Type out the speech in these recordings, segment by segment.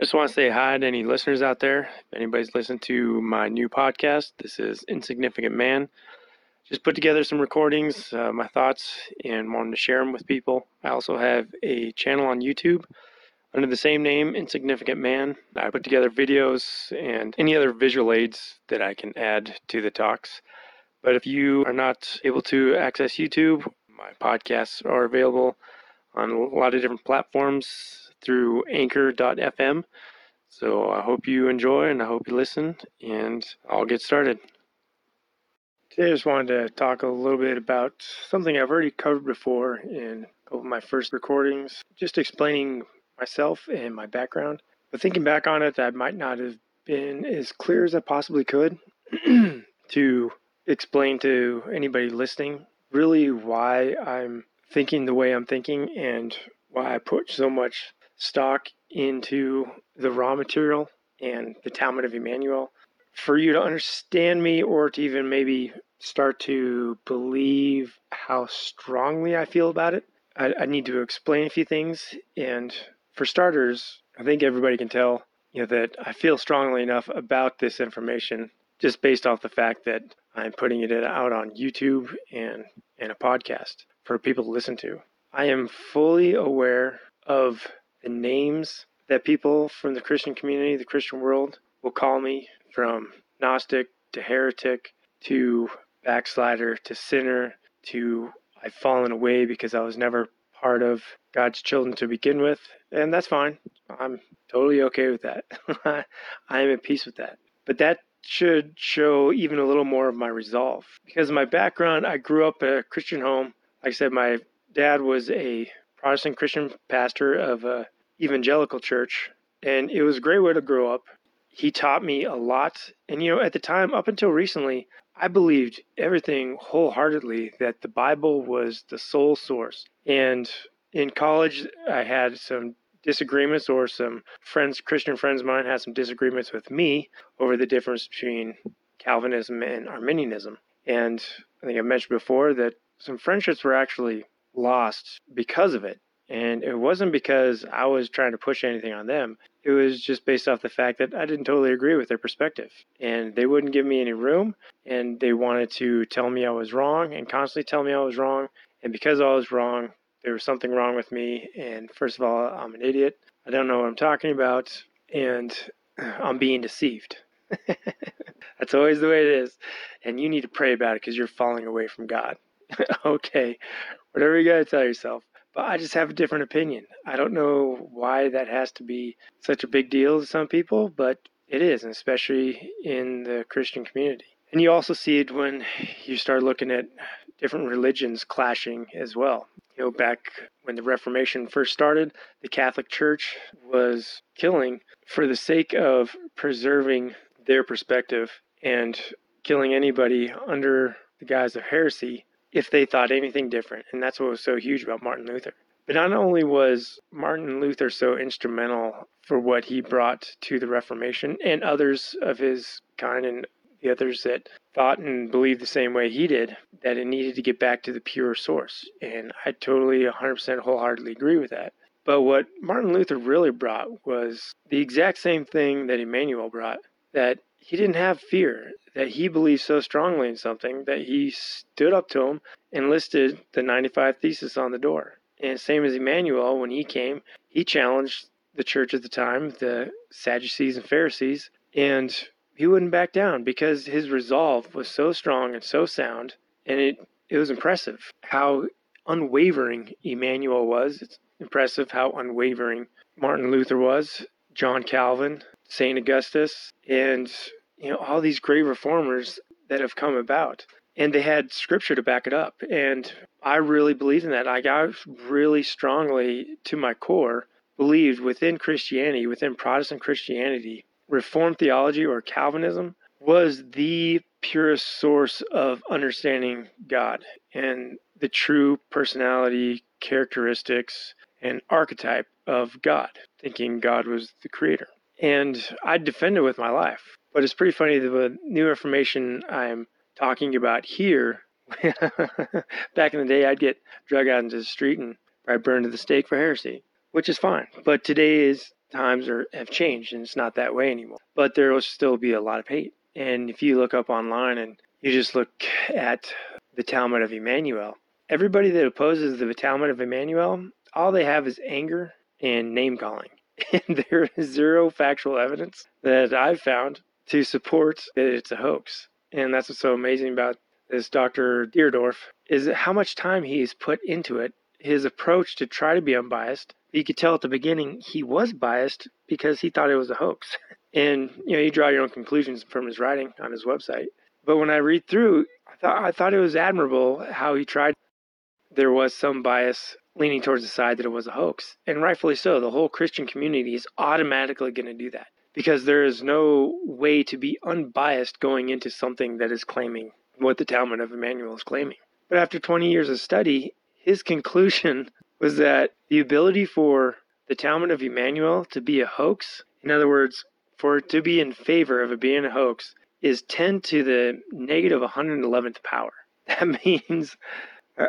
Just want to say hi to any listeners out there. If anybody's listened to my new podcast, this is Insignificant Man. Just put together some recordings, my thoughts, and wanted to share them with people. I also have a channel on YouTube under the same name, Insignificant Man. I put together videos and any other visual aids that I can add to the talks. But if you are not able to access YouTube, my podcasts are available on a lot of different platforms through anchor.fm. So I hope you enjoy and I hope you listen, and I'll get started. Today I just wanted to talk a little bit about something I've already covered before in a couple of my first recordings, just explaining myself and my background. But thinking back on it, I might not have been as clear as I possibly could to explain to anybody listening really why I'm thinking the way I'm thinking and why I put so much stock into the Ra Material and the Talmud of Emmanuel. For you to understand me or to even maybe start to believe how strongly I feel about it, I need to explain a few things. And for starters, I think everybody can tell, that I feel strongly enough about this information just based off the fact that I'm putting it out on YouTube and a podcast for people to listen to. I am fully aware of the names that people from the Christian community, the Christian world, will call me, from Gnostic to heretic to backslider to sinner to I've fallen away because I was never part of God's children to begin with. And that's fine. I'm totally okay with that. I am at peace with that. But that should show even a little more of my resolve. Because of my background, I grew up in a Christian home. Like I said, my dad was a Protestant Christian pastor of an evangelical church. And it was a great way to grow up. He taught me a lot. And, at the time, up until recently, I believed everything wholeheartedly that the Bible was the sole source. And in college, I had some disagreements, or some friends, Christian friends of mine had some disagreements with me over the difference between Calvinism and Arminianism. And I think I mentioned before that some friendships were actually lost because of it. And it wasn't because I was trying to push anything on them. It was just based off the fact that I didn't totally agree with their perspective. And they wouldn't give me any room. And they wanted to tell me I was wrong and constantly tell me I was wrong. And because I was wrong, there was something wrong with me. And first of all, I'm an idiot. I don't know what I'm talking about. And I'm being deceived. That's always the way it is. And you need to pray about it because you're falling away from God. Okay. Whatever you got to tell yourself. But I just have a different opinion. I don't know why that has to be such a big deal to some people, but it is, especially in the Christian community. And you also see it when you start looking at different religions clashing as well. Back when the Reformation first started, the Catholic Church was killing for the sake of preserving their perspective and killing anybody under the guise of heresy if they thought anything different. And that's what was so huge about Martin Luther. But not only was Martin Luther so instrumental for what he brought to the Reformation and others of his kind and the others that thought and believed the same way he did, that it needed to get back to the pure source. And I totally 100% wholeheartedly agree with that. But what Martin Luther really brought was the exact same thing that Emmanuel brought, that he didn't have fear, that he believed so strongly in something that he stood up to him and listed the 95 Theses on the door. And same as Emmanuel, when he came, he challenged the church at the time, the Sadducees and Pharisees, and he wouldn't back down because his resolve was so strong and so sound, and it was impressive how unwavering Emmanuel was. It's impressive how unwavering Martin Luther was, John Calvin, St. Augustus, and all these great reformers that have come about. And they had scripture to back it up. And I really believed in that. I really strongly, to my core, believed within Christianity, within Protestant Christianity, Reformed theology or Calvinism was the purest source of understanding God and the true personality, characteristics, and archetype of God, thinking God was the creator. And I defend it with my life. But it's pretty funny that the new information I'm talking about here, back in the day, I'd get dragged out into the street and I'd burn to the stake for heresy, which is fine. But today is times have changed, and it's not that way anymore. But there will still be a lot of hate. And if you look up online and you just look at the Talmud of Emmanuel, everybody that opposes the Talmud of Emmanuel, all they have is anger and name-calling. And there is zero factual evidence that I've found to support that it's a hoax. And that's what's so amazing about this Dr. Deardorff, is how much time he's put into it, his approach to try to be unbiased. You could tell at the beginning he was biased because he thought it was a hoax. And, you know, you draw your own conclusions from his writing on his website. But when I read through, I thought it was admirable how he tried. There was some bias leaning towards the side that it was a hoax. And rightfully so. The whole Christian community is automatically going to do that, because there is no way to be unbiased going into something that is claiming what the Talmud of Emmanuel is claiming. But after 20 years of study, his conclusion was that the ability for the Talmud of Emmanuel to be a hoax, in other words, for it to be in favor of it being a hoax, is 10 to the negative 111th power. That means,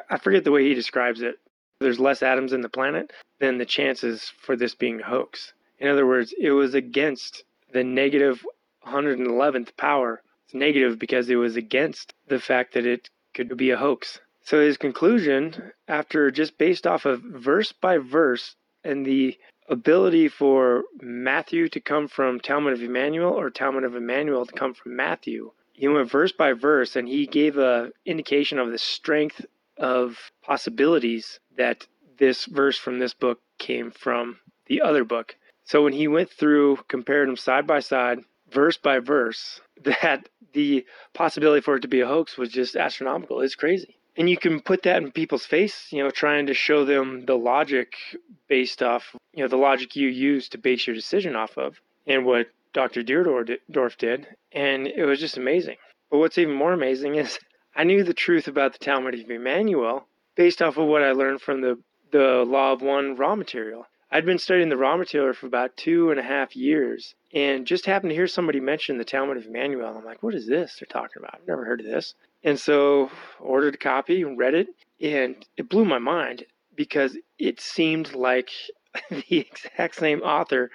I forget the way he describes it, there's less atoms in the planet than the chances for this being a hoax. In other words, it was against the negative 111th power. It's negative because it was against the fact that it could be a hoax. So his conclusion, after just based off of verse by verse and the ability for Matthew to come from Talmud of Emmanuel or Talmud of Emmanuel to come from Matthew, he went verse by verse and he gave an indication of the strength of possibilities that this verse from this book came from the other book. So when he went through, compared them side by side, verse by verse, that the possibility for it to be a hoax was just astronomical. It's crazy. And you can put that in people's face, you know, trying to show them the logic based off, you know, the logic you use to base your decision off of, and what Dr. Deardorff did. And it was just amazing. But what's even more amazing is I knew the truth about the Talmud of Emmanuel based off of what I learned from the Law of One Ra Material. I'd been studying the Ra Material for about 2.5 years and just happened to hear somebody mention the Talmud of Emmanuel. I'm like, what is this they're talking about? I've never heard of this. And so ordered a copy and read it, and it blew my mind because it seemed like the exact same author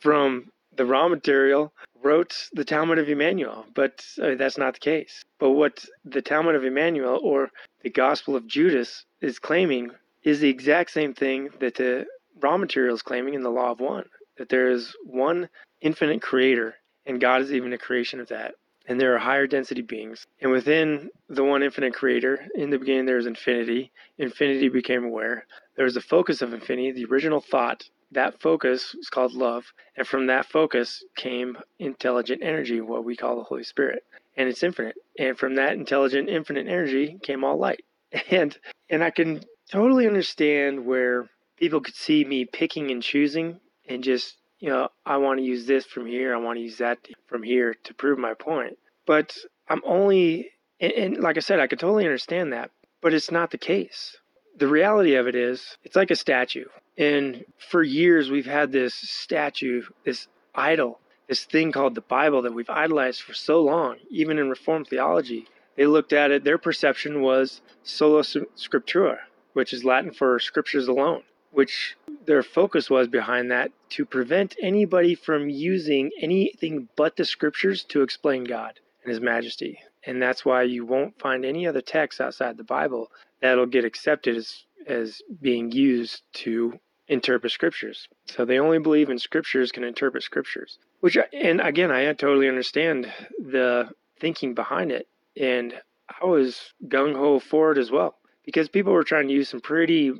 from the Ra Material wrote the Talmud of Emmanuel, but that's not the case. But what the Talmud of Emmanuel or the Gospel of Judas is claiming is the exact same thing that the Ra Material is claiming in the Law of One, that there is one infinite creator, and God is even a creation of that. And there are higher density beings. And within the one infinite creator, in the beginning there is infinity. Infinity became aware. There was a focus of infinity, the original thought. That focus was called love. And from that focus came intelligent energy, what we call the Holy Spirit. And it's infinite. And from that intelligent, infinite energy came all light. And I can totally understand where people could see me picking and choosing and just, you know, I want to use this from here, I want to use that from here to prove my point. But I'm only, and like I said, I could totally understand that, but it's not the case. The reality of it is, it's like a statue. And for years, we've had this statue, this idol, this thing called the Bible that we've idolized for so long, even in Reformed theology. They looked at it, their perception was sola scriptura, which is Latin for scriptures alone, which their focus was behind that to prevent anybody from using anything but the scriptures to explain God and his majesty. And that's why you won't find any other text outside the Bible that'll get accepted as being used to interpret scriptures. So they only believe in scriptures can interpret scriptures, which, and again, I totally understand the thinking behind it. And I was gung-ho for it as well, because people were trying to use some pretty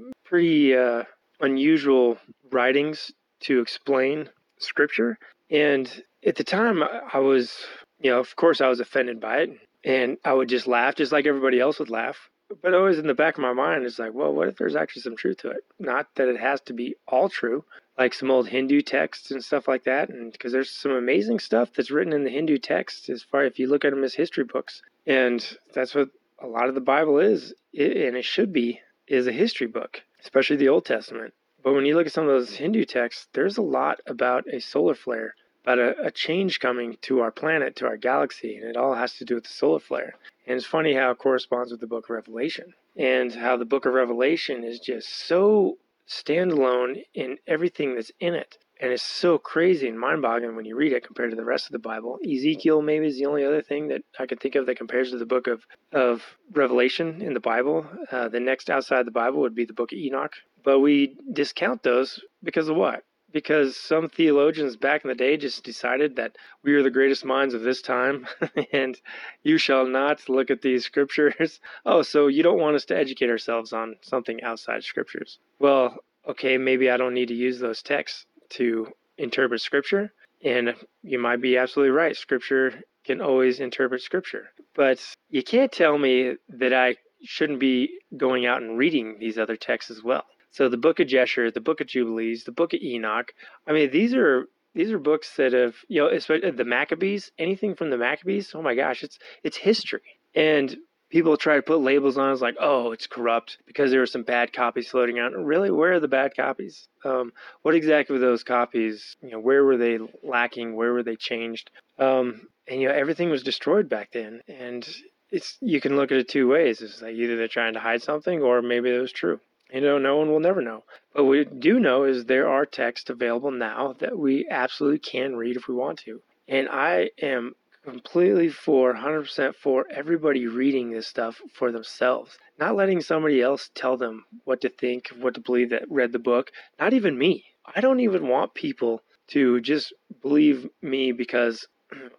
unusual writings to explain scripture. And at the time I was, you know, of course I was offended by it, and I would just laugh just like everybody else would laugh. But always in the back of my mind, it's like, well, what if there's actually some truth to it? Not that it has to be all true, like some old Hindu texts and stuff like that. And because there's some amazing stuff that's written in the Hindu texts, as far if you look at them as history books, and that's what a lot of the Bible is, and it should be, is a history book, especially the Old Testament. But when you look at some of those Hindu texts, there's a lot about a solar flare, about a change coming to our planet, to our galaxy, and it all has to do with the solar flare. And it's funny how it corresponds with the Book of Revelation, and how the Book of Revelation is just so standalone in everything that's in it. And it's so crazy and mind-boggling when you read it compared to the rest of the Bible. Ezekiel maybe is the only other thing that I can think of that compares to the book of Revelation in the Bible. The next outside the Bible would be the book of Enoch. But we discount those because of what? Because some theologians back in the day just decided that we are the greatest minds of this time, and you shall not look at these scriptures. Oh, so you don't want us to educate ourselves on something outside scriptures. Well, okay, maybe I don't need to use those texts to interpret scripture, and you might be absolutely right. Scripture can always interpret scripture. But you can't tell me that I shouldn't be going out and reading these other texts as well. So the book of Jesher, the book of Jubilees, the book of Enoch. I mean, these are books that have, you know, especially the Maccabees, anything from the Maccabees. Oh my gosh, it's history. And people try to put labels on it. It's like, oh, it's corrupt because there were some bad copies floating around. Really, where are the bad copies? What exactly were those copies? You know, where were they lacking? Where were they changed? And you know, everything was destroyed back then. And you can look at it two ways. It's like either they're trying to hide something, or maybe it was true. You know, no one will never know. But what we do know is there are texts available now that we absolutely can read if we want to. And I am completely 100% for everybody reading this stuff for themselves. Not letting somebody else tell them what to think, what to believe that read the book. Not even me. I don't even want people to just believe me because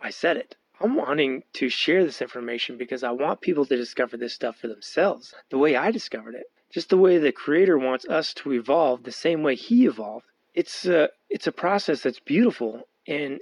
I said it. I'm wanting to share this information because I want people to discover this stuff for themselves, the way I discovered it. Just the way the Creator wants us to evolve, the same way He evolved. It's a process that's beautiful, and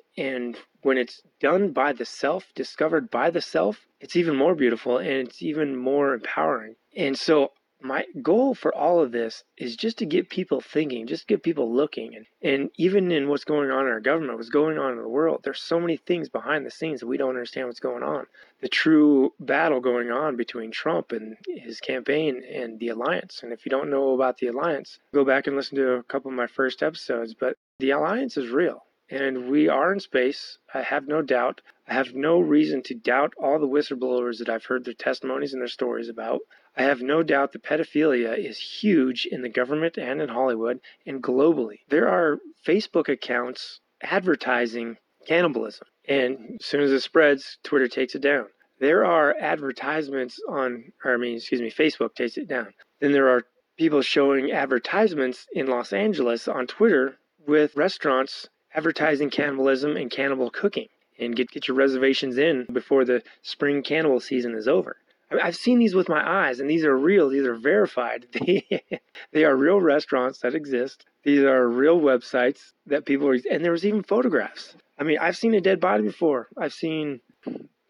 when it's done by the self, discovered by the self, it's even more beautiful and it's even more empowering. And so my goal for all of this is just to get people thinking, just get people looking. And even in what's going on in our government, what's going on in the world, there's so many things behind the scenes that we don't understand what's going on. The true battle going on between Trump and his campaign and the Alliance. And if you don't know about the Alliance, go back and listen to a couple of my first episodes. But the Alliance is real. And we are in space. I have no doubt. I have no reason to doubt all the whistleblowers that I've heard their testimonies and their stories about. I have no doubt that pedophilia is huge in the government and in Hollywood and globally. There are Facebook accounts advertising cannibalism. And as soon as it spreads, Twitter takes it down. There are advertisements Facebook takes it down. Then there are people showing advertisements in Los Angeles on Twitter with restaurants advertising cannibalism and cannibal cooking. And get your reservations in before the spring cannibal season is over. I mean, I've seen these with my eyes, and these are real. These are verified. They are real restaurants that exist. These are real websites that people are, and there was even photographs. I mean, I've seen a dead body before. I've seen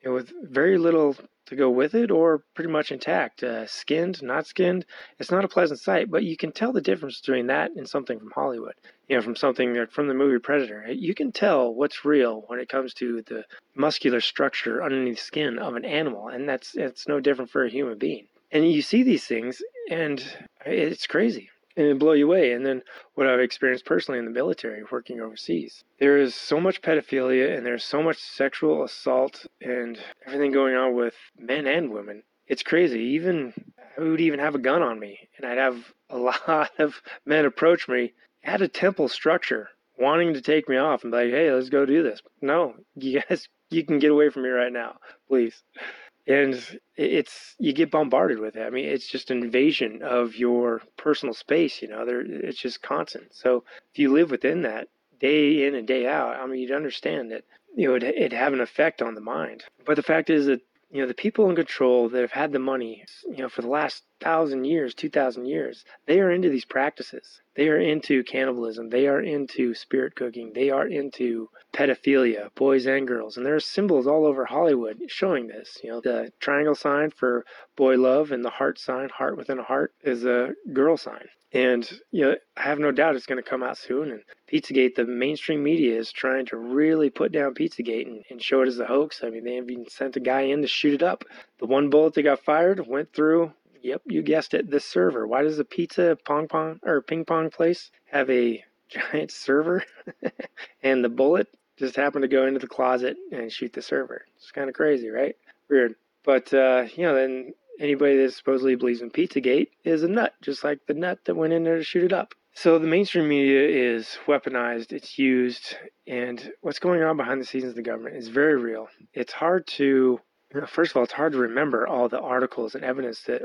it with very little to go with it, or pretty much intact, skinned, not skinned. It's not a pleasant sight, but you can tell the difference between that and something from Hollywood. You know, from something like from the movie Predator. You can tell what's real when it comes to the muscular structure underneath the skin of an animal, and it's no different for a human being. And you see these things, and it's crazy. And it blow you away. And then what I've experienced personally in the military working overseas. There is so much pedophilia and there's so much sexual assault and everything going on with men and women. It's crazy. I would even have a gun on me, and I'd have a lot of men approach me at a temple structure wanting to take me off and be like, hey, let's go do this. No, you guys, you can get away from me right now, please. And you get bombarded with it. I mean, it's just an invasion of your personal space, you know. It's just constant. So if you live within that day in and day out, I mean, you'd understand that, you know, it'd have an effect on the mind. But the fact is that, you know, the people in control that have had the money, you know, for the last 1,000 years, 2,000 years, they are into these practices. They are into cannibalism. They are into spirit cooking. They are into pedophilia, boys and girls. And there are symbols all over Hollywood showing this. You know, the triangle sign for boy love and the heart sign, heart within a heart, is a girl sign. And, you know, I have no doubt it's going to come out soon. And Pizzagate, the mainstream media is trying to really put down Pizzagate and show it as a hoax. I mean, they even sent a guy in to shoot it up. The one bullet that got fired went through. Yep, you guessed it, the server. Why does the ping pong place have a giant server? And the bullet just happened to go into the closet and shoot the server. It's kind of crazy, right? Weird. But, you know, then anybody that supposedly believes in Pizzagate is a nut, just like the nut that went in there to shoot it up. So the mainstream media is weaponized, it's used, and what's going on behind the scenes of the government is very real. It's hard to, first of all, it's hard to remember all the articles and evidence that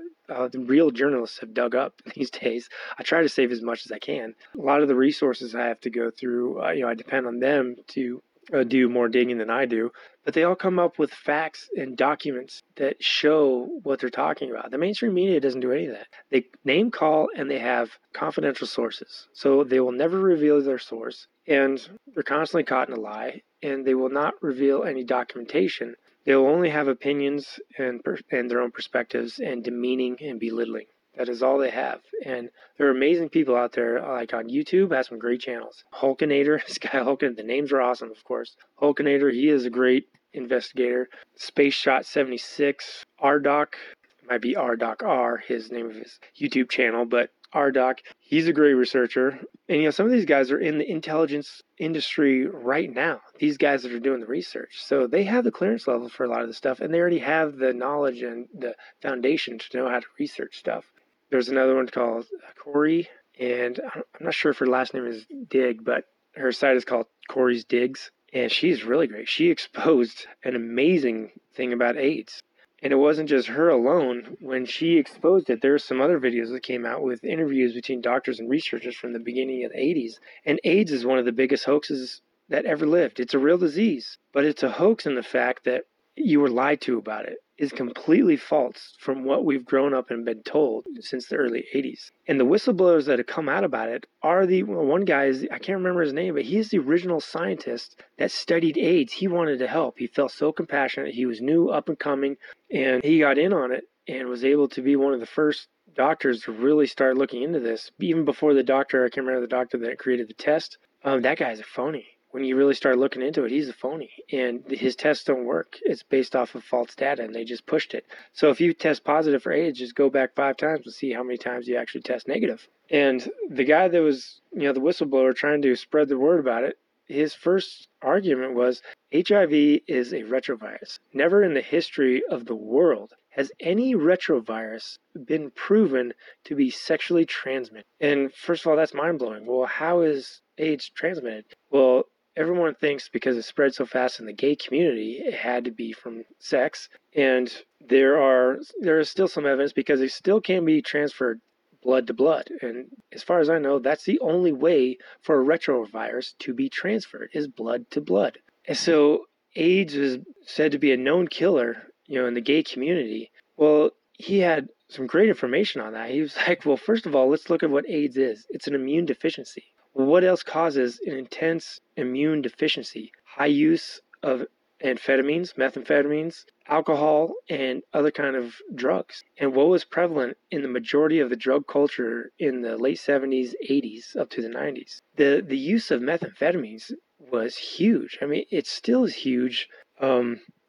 the real journalists have dug up these days. I try to save as much as I can. A lot of the resources I have to go through, I depend on them to do more digging than I do, but they all come up with facts and documents that show what they're talking about. The mainstream media doesn't do any of that. They name call and they have confidential sources, so they will never reveal their source, and they're constantly caught in a lie, and they will not reveal any documentation. They'll only have opinions and their own perspectives and demeaning and belittling. That is all they have. And there are amazing people out there, like on YouTube, has some great channels. Hulkinator, this guy Hulkinator, the names are awesome, of course. Hulkinator, he is a great investigator. Space Shot 76, R-Doc, it might be R-Doc R, his name of his YouTube channel, but R-Doc, he's a great researcher. And some of these guys are in the intelligence industry right now, these guys that are doing the research. So they have the clearance level for a lot of the stuff, and they already have the knowledge and the foundation to know how to research stuff. There's another one called Corey, and I'm not sure if her last name is Dig, but her site is called Corey's Digs, and she's really great. She exposed an amazing thing about AIDS, and it wasn't just her alone. When she exposed it, there were some other videos that came out with interviews between doctors and researchers from the beginning of the 80s, and AIDS is one of the biggest hoaxes that ever lived. It's a real disease, but it's a hoax in the fact that you were lied to about it. Is completely false from what we've grown up and been told since the early 80s. And the whistleblowers that have come out about it are one guy is, I can't remember his name, but he is the original scientist that studied AIDS. He wanted to help. He felt so compassionate. He was new, up and coming, and he got in on it and was able to be one of the first doctors to really start looking into this. Even before the doctor, I can't remember the doctor that created the test, that guy's a phony. When you really start looking into it, he's a phony, and his tests don't work. It's based off of false data, and they just pushed it. So if you test positive for AIDS, just go back 5 times and see how many times you actually test negative. And the guy that was, the whistleblower trying to spread the word about it, his first argument was HIV is a retrovirus. Never in the history of the world has any retrovirus been proven to be sexually transmitted. And first of all, that's mind-blowing. Well, how is AIDS transmitted? Well, everyone thinks because it spread so fast in the gay community, it had to be from sex. And there is still some evidence because it still can be transferred blood to blood. And as far as I know, that's the only way for a retrovirus to be transferred is blood to blood. And so AIDS is said to be a known killer, in the gay community. Well, he had some great information on that. He was like, well, first of all, let's look at what AIDS is. It's an immune deficiency. What else causes an intense immune deficiency? High use of amphetamines, methamphetamines, alcohol, and other kind of drugs. And what was prevalent in the majority of the drug culture in the late 70s, 80s, up to the 90s? The use of methamphetamines was huge. I mean, it still is huge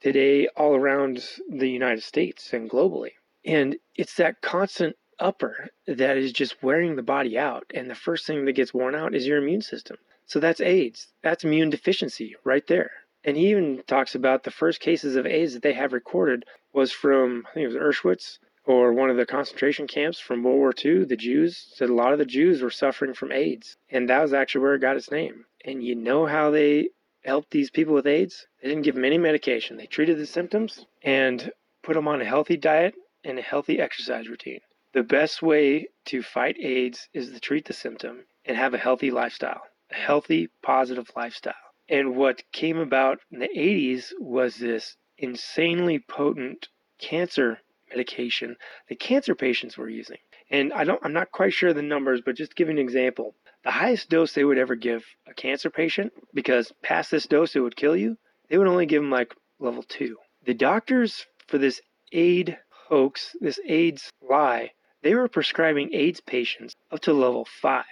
today all around the United States and globally. And it's that constant upper that is just wearing the body out, and the first thing that gets worn out is your immune system. So that's AIDS. That's immune deficiency right there. And he even talks about the first cases of AIDS that they have recorded was from, I think it was Auschwitz or one of the concentration camps from World War II. The Jews said a lot of the Jews were suffering from AIDS, and that was actually where it got its name. And you know how they helped these people with AIDS? They didn't give them any medication. They treated the symptoms and put them on a healthy diet and a healthy exercise routine. The best way to fight AIDS is to treat the symptom and have a healthy lifestyle, a healthy, positive lifestyle. And what came about in the 80s was this insanely potent cancer medication that cancer patients were using. And I'm not quite sure the numbers, but just to give you an example, the highest dose they would ever give a cancer patient, because past this dose it would kill you, they would only give them like level 2. The doctors for this AIDS hoax, this AIDS lie, they were prescribing AIDS patients up to level 5.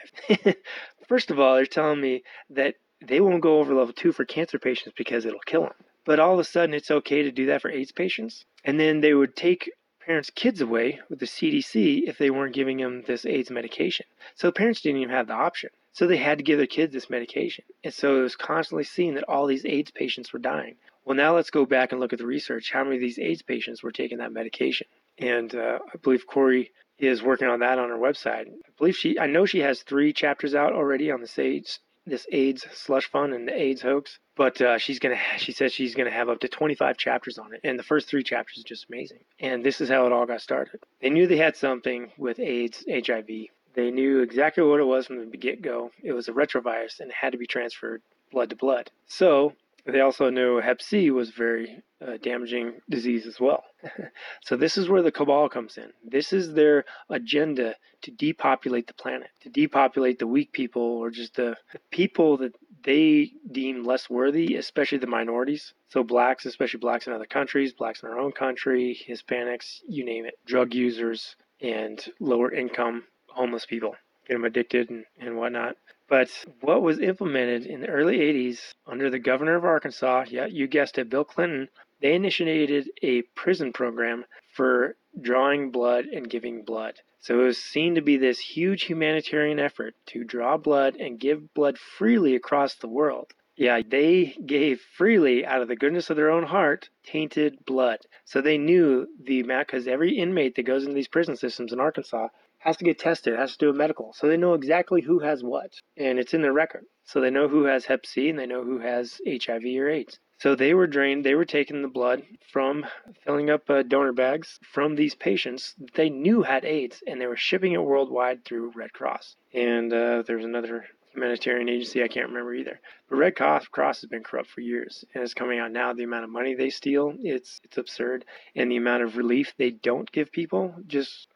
First of all, they're telling me that they won't go over level 2 for cancer patients because it'll kill them. But all of a sudden, it's okay to do that for AIDS patients. And then they would take parents' kids away with the CDC if they weren't giving them this AIDS medication. So parents didn't even have the option. So they had to give their kids this medication. And so it was constantly seen that all these AIDS patients were dying. Well, now let's go back and look at the research. How many of these AIDS patients were taking that medication? And I believe Corey is working on that on her website. I believe I know she has 3 chapters out already on this AIDS slush fund and the AIDS hoax, but she says she's going to have up to 25 chapters on it. And the first 3 chapters are just amazing. And this is how it all got started. They knew they had something with AIDS, HIV. They knew exactly what it was from the get-go. It was a retrovirus and it had to be transferred blood to blood. So they also knew Hep C was very damaging disease as well. So this is where the cabal comes in. This is their agenda to depopulate the planet, to depopulate the weak people, or just the people that they deem less worthy, especially the minorities. So blacks, especially blacks in other countries, blacks in our own country, Hispanics, you name it, drug users and lower income homeless people. Get them addicted and whatnot. But what was implemented in the early 80s under the governor of Arkansas, yeah, you guessed it, Bill Clinton, they initiated a prison program for drawing blood and giving blood. So it was seen to be this huge humanitarian effort to draw blood and give blood freely across the world. Yeah, they gave freely out of the goodness of their own heart tainted blood. So they knew because every inmate that goes into these prison systems in Arkansas has to get tested, has to do a medical. So they know exactly who has what, and it's in their record. So they know who has Hep C, and they know who has HIV or AIDS. So they were drained. They were taking the blood from filling up donor bags from these patients that they knew had AIDS, and they were shipping it worldwide through Red Cross. And there's another humanitarian agency I can't remember either. But Red Cross has been corrupt for years, and it's coming out now. The amount of money they steal, it's absurd. And the amount of relief they don't give people, just...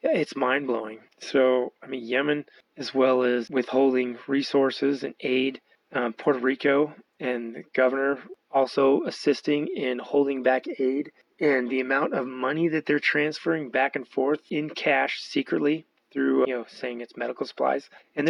it's mind-blowing. So, I mean, Yemen, as well as withholding resources and aid, Puerto Rico, and the governor also assisting in holding back aid, and the amount of money that they're transferring back and forth in cash secretly through, saying it's medical supplies. And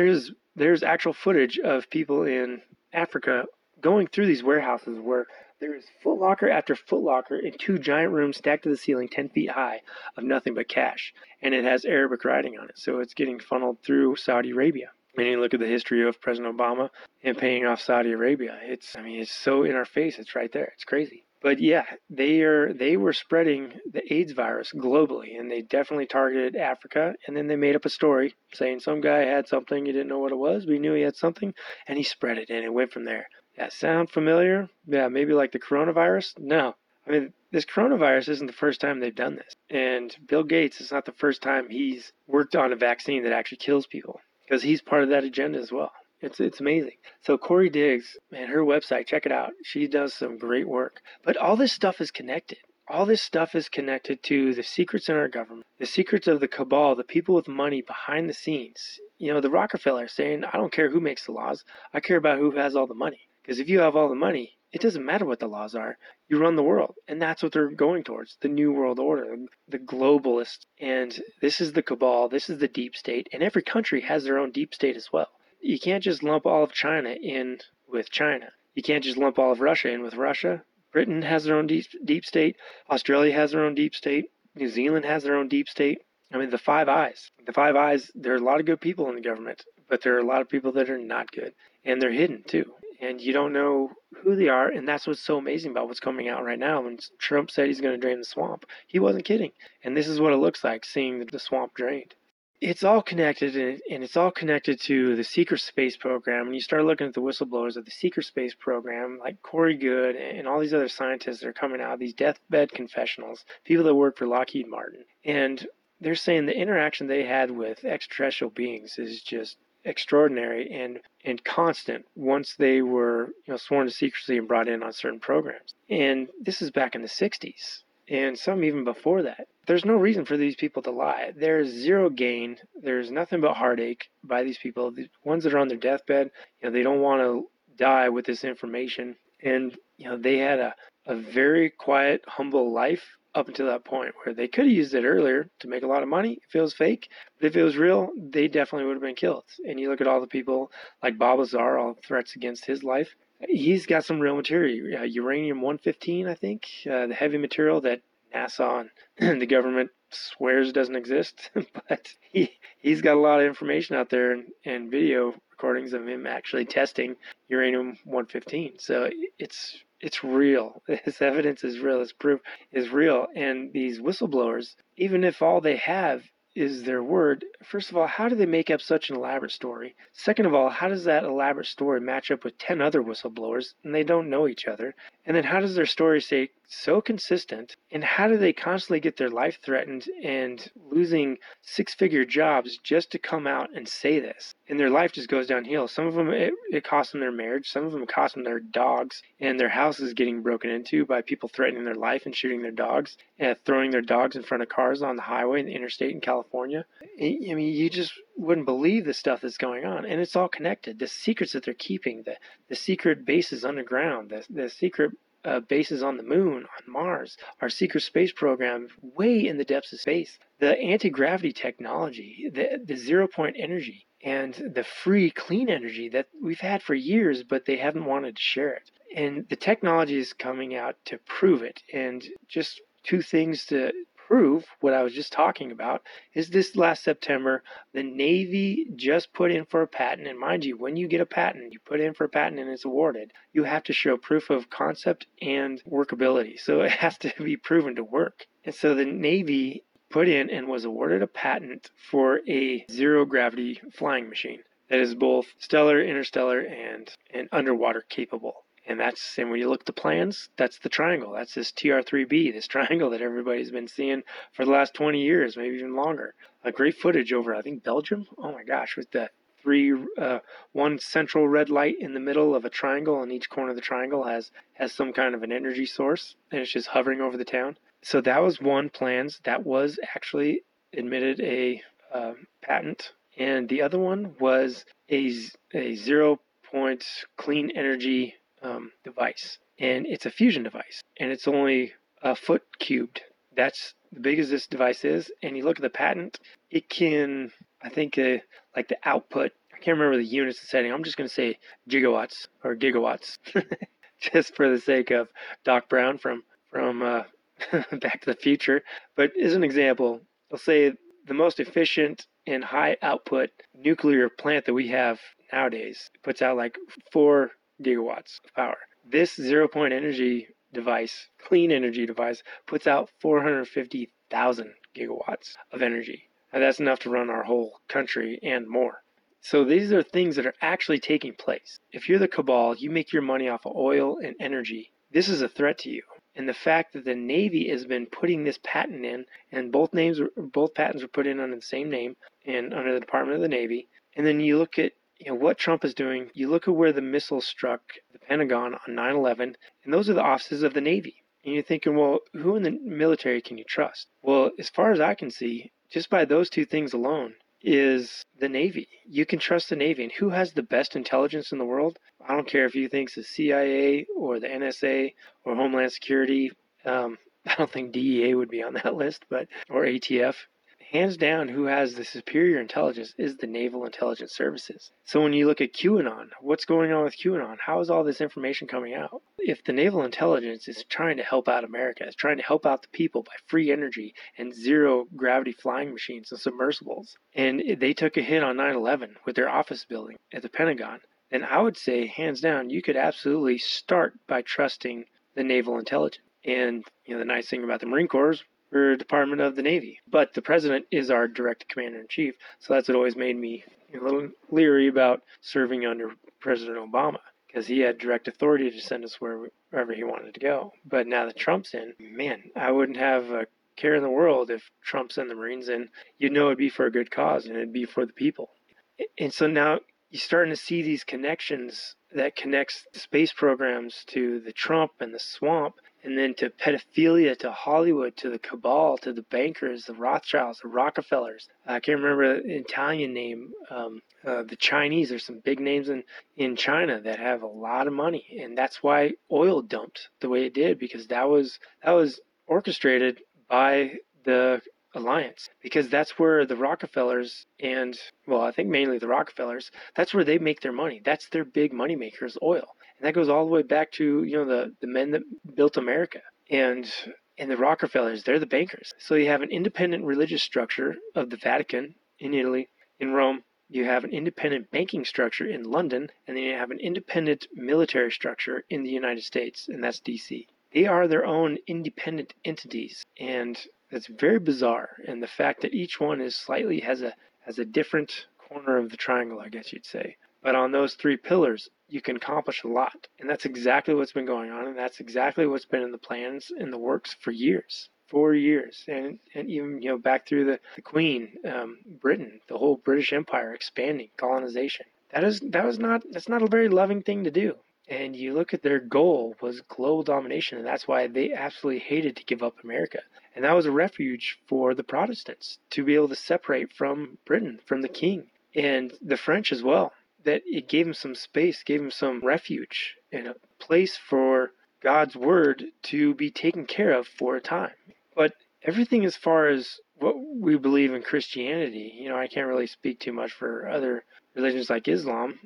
there's actual footage of people in Africa going through these warehouses where there is Foot Locker after Foot Locker in 2 giant rooms stacked to the ceiling 10 feet high of nothing but cash. And it has Arabic writing on it, so it's getting funneled through Saudi Arabia. And you look at the history of President Obama and paying off Saudi Arabia. It's so in our face. It's right there. It's crazy. But yeah, they were spreading the AIDS virus globally, and they definitely targeted Africa. And then they made up a story saying some guy had something. You didn't know what it was, but you knew he had something, and he spread it, and it went from there. That sound familiar? Yeah, maybe like the coronavirus? No. I mean, this coronavirus isn't the first time they've done this. And Bill Gates, it's not the first time he's worked on a vaccine that actually kills people, because he's part of that agenda as well. It's amazing. So Corey Digs, man, her website, check it out. She does some great work. But all this stuff is connected. All this stuff is connected to the secrets in our government, the secrets of the cabal, the people with money behind the scenes. The Rockefeller saying, I don't care who makes the laws. I care about who has all the money. Because if you have all the money, it doesn't matter what the laws are. You run the world. And that's what they're going towards, the New World Order, the globalists. And this is the cabal. This is the deep state. And every country has their own deep state as well. You can't just lump all of China in with China. You can't just lump all of Russia in with Russia. Britain has their own deep state. Australia has their own deep state. New Zealand has their own deep state. I mean, the Five Eyes. The Five Eyes, there are a lot of good people in the government, but there are a lot of people that are not good. And they're hidden, too. And you don't know who they are, and that's what's so amazing about what's coming out right now. When Trump said he's going to drain the swamp, he wasn't kidding. And this is what it looks like, seeing the swamp drained. It's all connected, and it's all connected to the secret space program. And you start looking at the whistleblowers of the secret space program, like Corey Goode and all these other scientists that are coming out, these deathbed confessionals, people that work for Lockheed Martin. And they're saying the interaction they had with extraterrestrial beings is just extraordinary and constant once they were sworn to secrecy and brought in on certain programs. And this is back in the 60s, and some even before that. There's no reason for these people to lie. There's zero gain. There's nothing but heartache by these people. The ones that are on their deathbed, they don't want to die with this information. And they had a very quiet, humble life up until that point, where they could have used it earlier to make a lot of money if it was fake. But if it was real, they definitely would have been killed. And you look at all the people like Bob Lazar, all the threats against his life. He's got some real material, Uranium-115, I think, the heavy material that NASA and the government swears doesn't exist. But he's got a lot of information out there and video recordings of him actually testing Uranium-115. So it's real. This evidence is real. This proof is real. And these whistleblowers, even if all they have is their word, first of all, how do they make up such an elaborate story? Second of all, how does that elaborate story match up with 10 other whistleblowers and they don't know each other? And then how does their story stay so consistent? And how do they constantly get their life threatened and losing six-figure jobs just to come out and say this? And their life just goes downhill. Some of them, it costs them their marriage. Some of them cost them their dogs, and their house is getting broken into by people threatening their life and shooting their dogs and throwing their dogs in front of cars on the highway in the interstate in California. I mean, you just wouldn't believe the stuff that's going on, and it's all connected. The secrets that they're keeping, the secret bases underground, the secret bases on the moon, on Mars, our secret space program way in the depths of space, the anti-gravity technology, the zero-point energy, and the free clean energy that we've had for years, but they haven't wanted to share it. And the technology is coming out to prove it. And just two things to prove what I was just talking about is this last September, the Navy just put in for a patent. And mind you, when you get a patent, you put in for a patent and it's awarded, you have to show proof of concept and workability. So it has to be proven to work. And so the Navy put in and was awarded a patent for a zero gravity flying machine that is both stellar, interstellar, and underwater capable. And when you look at the plans, that's the triangle. That's this TR-3B, this triangle that everybody's been seeing for the last 20 years, maybe even longer. Great footage over, I think, Belgium. Oh my gosh, with the one central red light in the middle of a triangle, and each corner of the triangle has some kind of an energy source, and it's just hovering over the town. So that was one plans. That was actually admitted a patent. And the other one was a 0-point clean energy device, and it's a fusion device, and it's only a foot cubed. That's the big as this device is. And you look at the patent, it can, I think, like the output, I can't remember the units and setting, I'm just going to say gigawatts or gigawatts just for the sake of Doc Brown from Back to the Future. But as an example, I'll say the most efficient and high output nuclear plant that we have nowadays puts out like 4 gigawatts of power. This 0-point energy device, clean energy device, puts out 450,000 gigawatts of energy. And that's enough to run our whole country and more. So these are things that are actually taking place. If you're the cabal, you make your money off of oil and energy. This is a threat to you. And the fact that the Navy has been putting this patent in, and both patents were put in under the same name and under the Department of the Navy. And then you look at what Trump is doing, you look at where the missile struck the Pentagon on 9/11, and those are the offices of the Navy. And you're thinking, well, who in the military can you trust? Well, as far as I can see, just by those two things alone is the Navy. You can trust the Navy. And who has the best intelligence in the world? I don't care if you think it's the CIA or the NSA or Homeland Security. I don't think DEA would be on that list, but or ATF. Hands down, who has the superior intelligence is the Naval Intelligence Services. So when you look at QAnon, what's going on with QAnon? How is all this information coming out? If the Naval Intelligence is trying to help out America, is trying to help out the people by free energy and zero-gravity flying machines and submersibles, and they took a hit on 9/11 with their office building at the Pentagon, then I would say, hands down, you could absolutely start by trusting the Naval Intelligence. And the nice thing about the Marine Corps is, we're a Department of the Navy, but the president is our direct commander-in-chief, so that's what always made me a little leery about serving under President Obama, because he had direct authority to send us wherever he wanted to go. But now that Trump's in, man, I wouldn't have a care in the world if Trump sent the Marines in. You'd know it'd be for a good cause, and it'd be for the people. And so now you're starting to see these connections that connects space programs to the Trump and the swamp, and then to pedophilia, to Hollywood, to the cabal, to the bankers, the Rothschilds, the Rockefellers. I can't remember the Italian name. The Chinese, there's some big names in China that have a lot of money. And that's why oil dumped the way it did, because that was orchestrated by the Alliance. Because that's where the Rockefellers and, well, I think mainly the Rockefellers, that's where they make their money. That's their big money maker is oil. And that goes all the way back to, the men that built America and the Rockefellers, they're the bankers. So you have an independent religious structure of the Vatican in Italy, in Rome. You have an independent banking structure in London, and then you have an independent military structure in the United States, and that's D.C. They are their own independent entities, and It's very bizarre, and the fact that each one is slightly has a different corner of the triangle, I guess you'd say. But on those three pillars, you can accomplish a lot, and that's exactly what's been going on, and that's exactly what's been in the plans and the works for years. 4 years, and even back through the Queen, Britain, the whole British Empire expanding, colonization. That's not a very loving thing to do. And you look at their goal was global domination, and that's why they absolutely hated to give up America. And that was a refuge for the Protestants to be able to separate from Britain, from the King, and the French as well. That it gave them some space, gave them some refuge, and a place for God's word to be taken care of for a time. But everything as far as what we believe in Christianity, I can't really speak too much for other religions like Islam,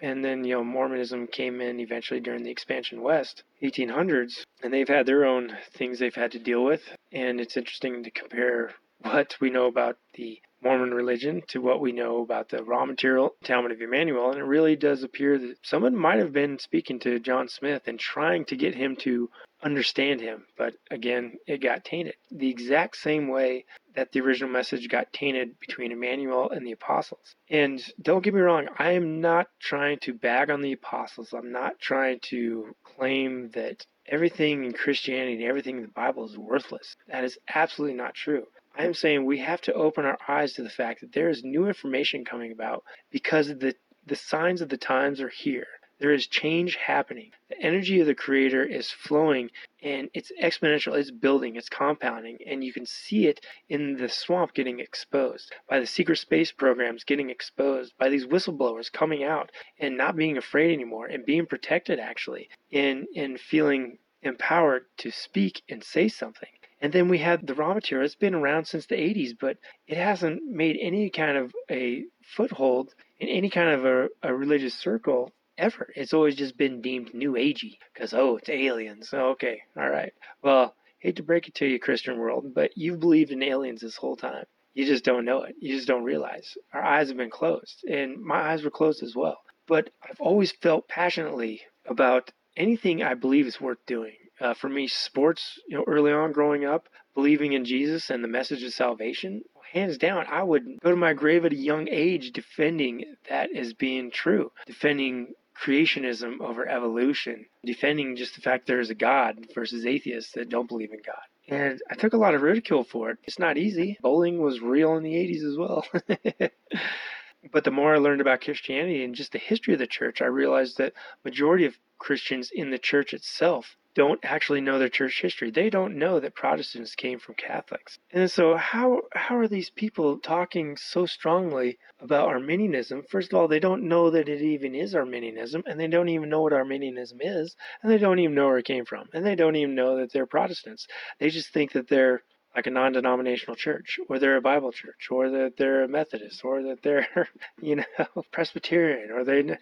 and then Mormonism came in eventually during the expansion west, 1800s, and they've had their own things they've had to deal with. And it's interesting to compare what we know about the Mormon religion to what we know about the Ra Material, Talmud of Emmanuel, and it really does appear that someone might have been speaking to John Smith and trying to get him to understand him, but again, it got tainted. The exact same way that the original message got tainted between Emmanuel and the apostles. And don't get me wrong, I am not trying to bag on the apostles. I'm not trying to claim that everything in Christianity and everything in the Bible is worthless. That is absolutely not true. I am saying we have to open our eyes to the fact that there is new information coming about because the signs of the times are here. There is change happening. The energy of the Creator is flowing, and it's exponential. It's building. It's compounding. And you can see it in the swamp getting exposed, by the secret space programs getting exposed, by these whistleblowers coming out and not being afraid anymore and being protected, actually, and feeling empowered to speak and say something. And then we had the Raw Material. It's been around since the 80s, but it hasn't made any kind of a foothold in any kind of a religious circle ever. It's always just been deemed new agey because, it's aliens. Oh, okay, all right. Well, hate to break it to you, Christian world, but you've believed in aliens this whole time. You just don't know it. You just don't realize. Our eyes have been closed, and my eyes were closed as well. But I've always felt passionately about anything I believe is worth doing. For me, sports, early on growing up, believing in Jesus and the message of salvation, hands down, I would go to my grave at a young age defending that as being true, defending creationism over evolution, defending just the fact there is a God versus atheists that don't believe in God. And I took a lot of ridicule for it. It's not easy. Bowling was real in the 80s as well. But the more I learned about Christianity and just the history of the church, I realized that majority of Christians in the church itself don't actually know their church history. They don't know that Protestants came from Catholics. And so how are these people talking so strongly about Arminianism? First of all, they don't know that it even is Arminianism, and they don't even know what Arminianism is, and they don't even know where it came from, and they don't even know that they're Protestants. They just think that they're like a non-denominational church, or they're a Bible church, or that they're a Methodist, or that they're, Presbyterian, or they,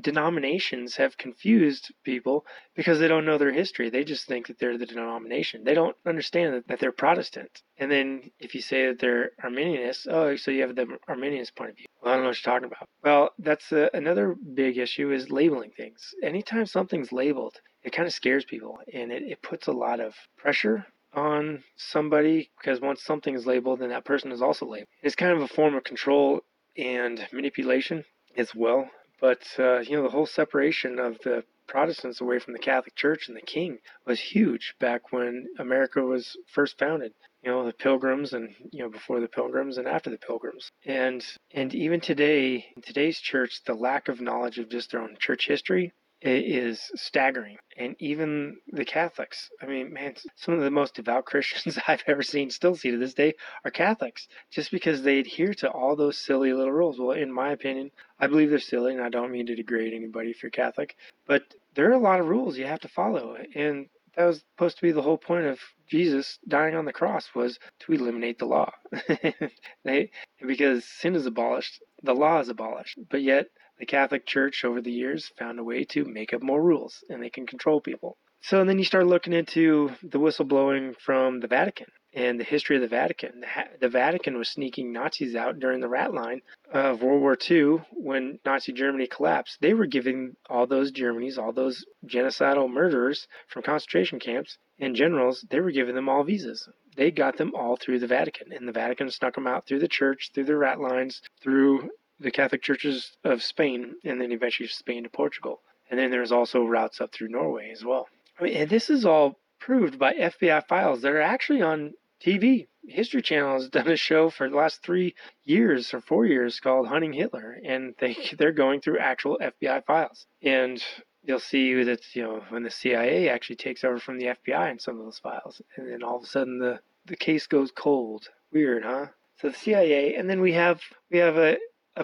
denominations have confused people because they don't know their history. They just think that they're the denomination. They don't understand that they're Protestant. And then if you say that they're Arminianists, so you have the Arminianist point of view. Well, I don't know what you're talking about. Well, that's another big issue is labeling things. Anytime something's labeled, it kind of scares people, and it puts a lot of pressure on somebody, because once something is labeled, then that person is also labeled. It's kind of a form of control and manipulation as well. But the whole separation of the Protestants away from the Catholic Church and the King was huge back when America was first founded. The Pilgrims, and before the Pilgrims and after the Pilgrims, and even today in today's church, the lack of knowledge of just their own church history is staggering. And even the Catholics, some of the most devout Christians I've ever seen, still see to this day, are Catholics, just because they adhere to all those silly little rules. Well, in my opinion, I believe they're silly, and I don't mean to degrade anybody if you're Catholic, but there are a lot of rules you have to follow, and that was supposed to be the whole point of Jesus dying on the cross, was to eliminate the law. Because sin is abolished, the law is abolished, but yet the Catholic Church over the years found a way to make up more rules, and they can control people. So then you start looking into the whistleblowing from the Vatican and the history of the Vatican. The Vatican was sneaking Nazis out during the Rat Line of World War II when Nazi Germany collapsed. They were giving all those genocidal murderers from concentration camps and generals, they were giving them all visas. They got them all through the Vatican, and the Vatican snuck them out through the church, through the rat lines, through the Catholic churches of Spain, and then eventually Spain to Portugal. And then there's also routes up through Norway as well. I mean, and this is all proved by FBI files that are actually on TV. History Channel has done a show for the last 3 years or 4 years called Hunting Hitler, and they're going through actual FBI files. And you'll see that, you know, when the CIA actually takes over from the FBI in some of those files, and then all of a sudden the case goes cold. Weird, huh? So the CIA, and then we have a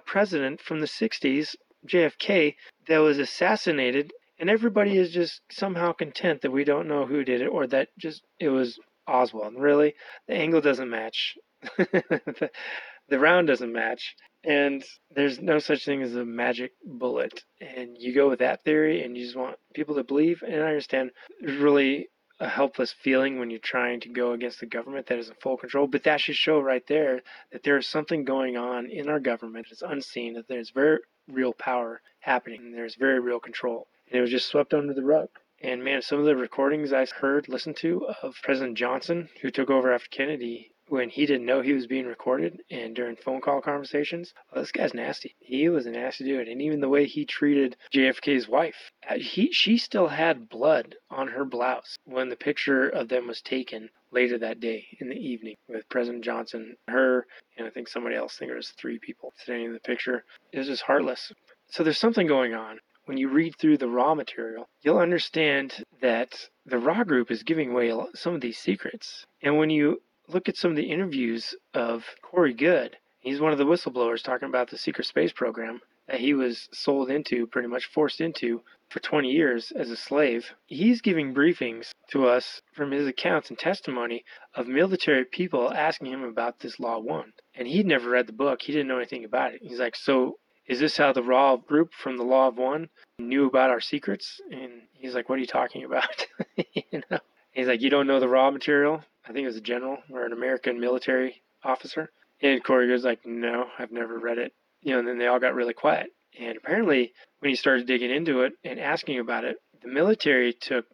president from the 60s, JFK, that was assassinated, and everybody is just somehow content that we don't know who did it, or that just it was Oswald. Really, the angle doesn't match. The round doesn't match. And there's no such thing as a magic bullet. And you go with that theory, and you just want people to believe. And I understand there's really a helpless feeling when you're trying to go against the government that is in full control. But that should show right there that there is something going on in our government that's unseen, that there's very real power happening, and there's very real control. And it was just swept under the rug. And man, some of the recordings I listened to of President Johnson, who took over after Kennedy, when he didn't know he was being recorded, and during phone call conversations, oh, this guy's nasty. He was a nasty dude. And even the way he treated JFK's wife, she still had blood on her blouse when the picture of them was taken later that day in the evening with President Johnson, her, and I think somebody else. I think it was 3 people standing in the picture. It was just heartless. So there's something going on. When you read through the raw material, you'll understand that the raw group is giving away some of these secrets. And when you look at some of the interviews of Corey Goode, he's one of the whistleblowers talking about the secret space program that he was sold into, pretty much forced into, for 20 years as a slave. He's giving briefings to us from his accounts and testimony of military people asking him about this Law One. And he'd never read the book. He didn't know anything about it. He's like, so is this how the raw group from the Law of One knew about our secrets? And he's like, what are you talking about? You know? He's like, you don't know the raw material? I think it was a general or an American military officer. And Corey goes like, no, I've never read it. You know, and then they all got really quiet. And apparently when he started digging into it and asking about it, the military took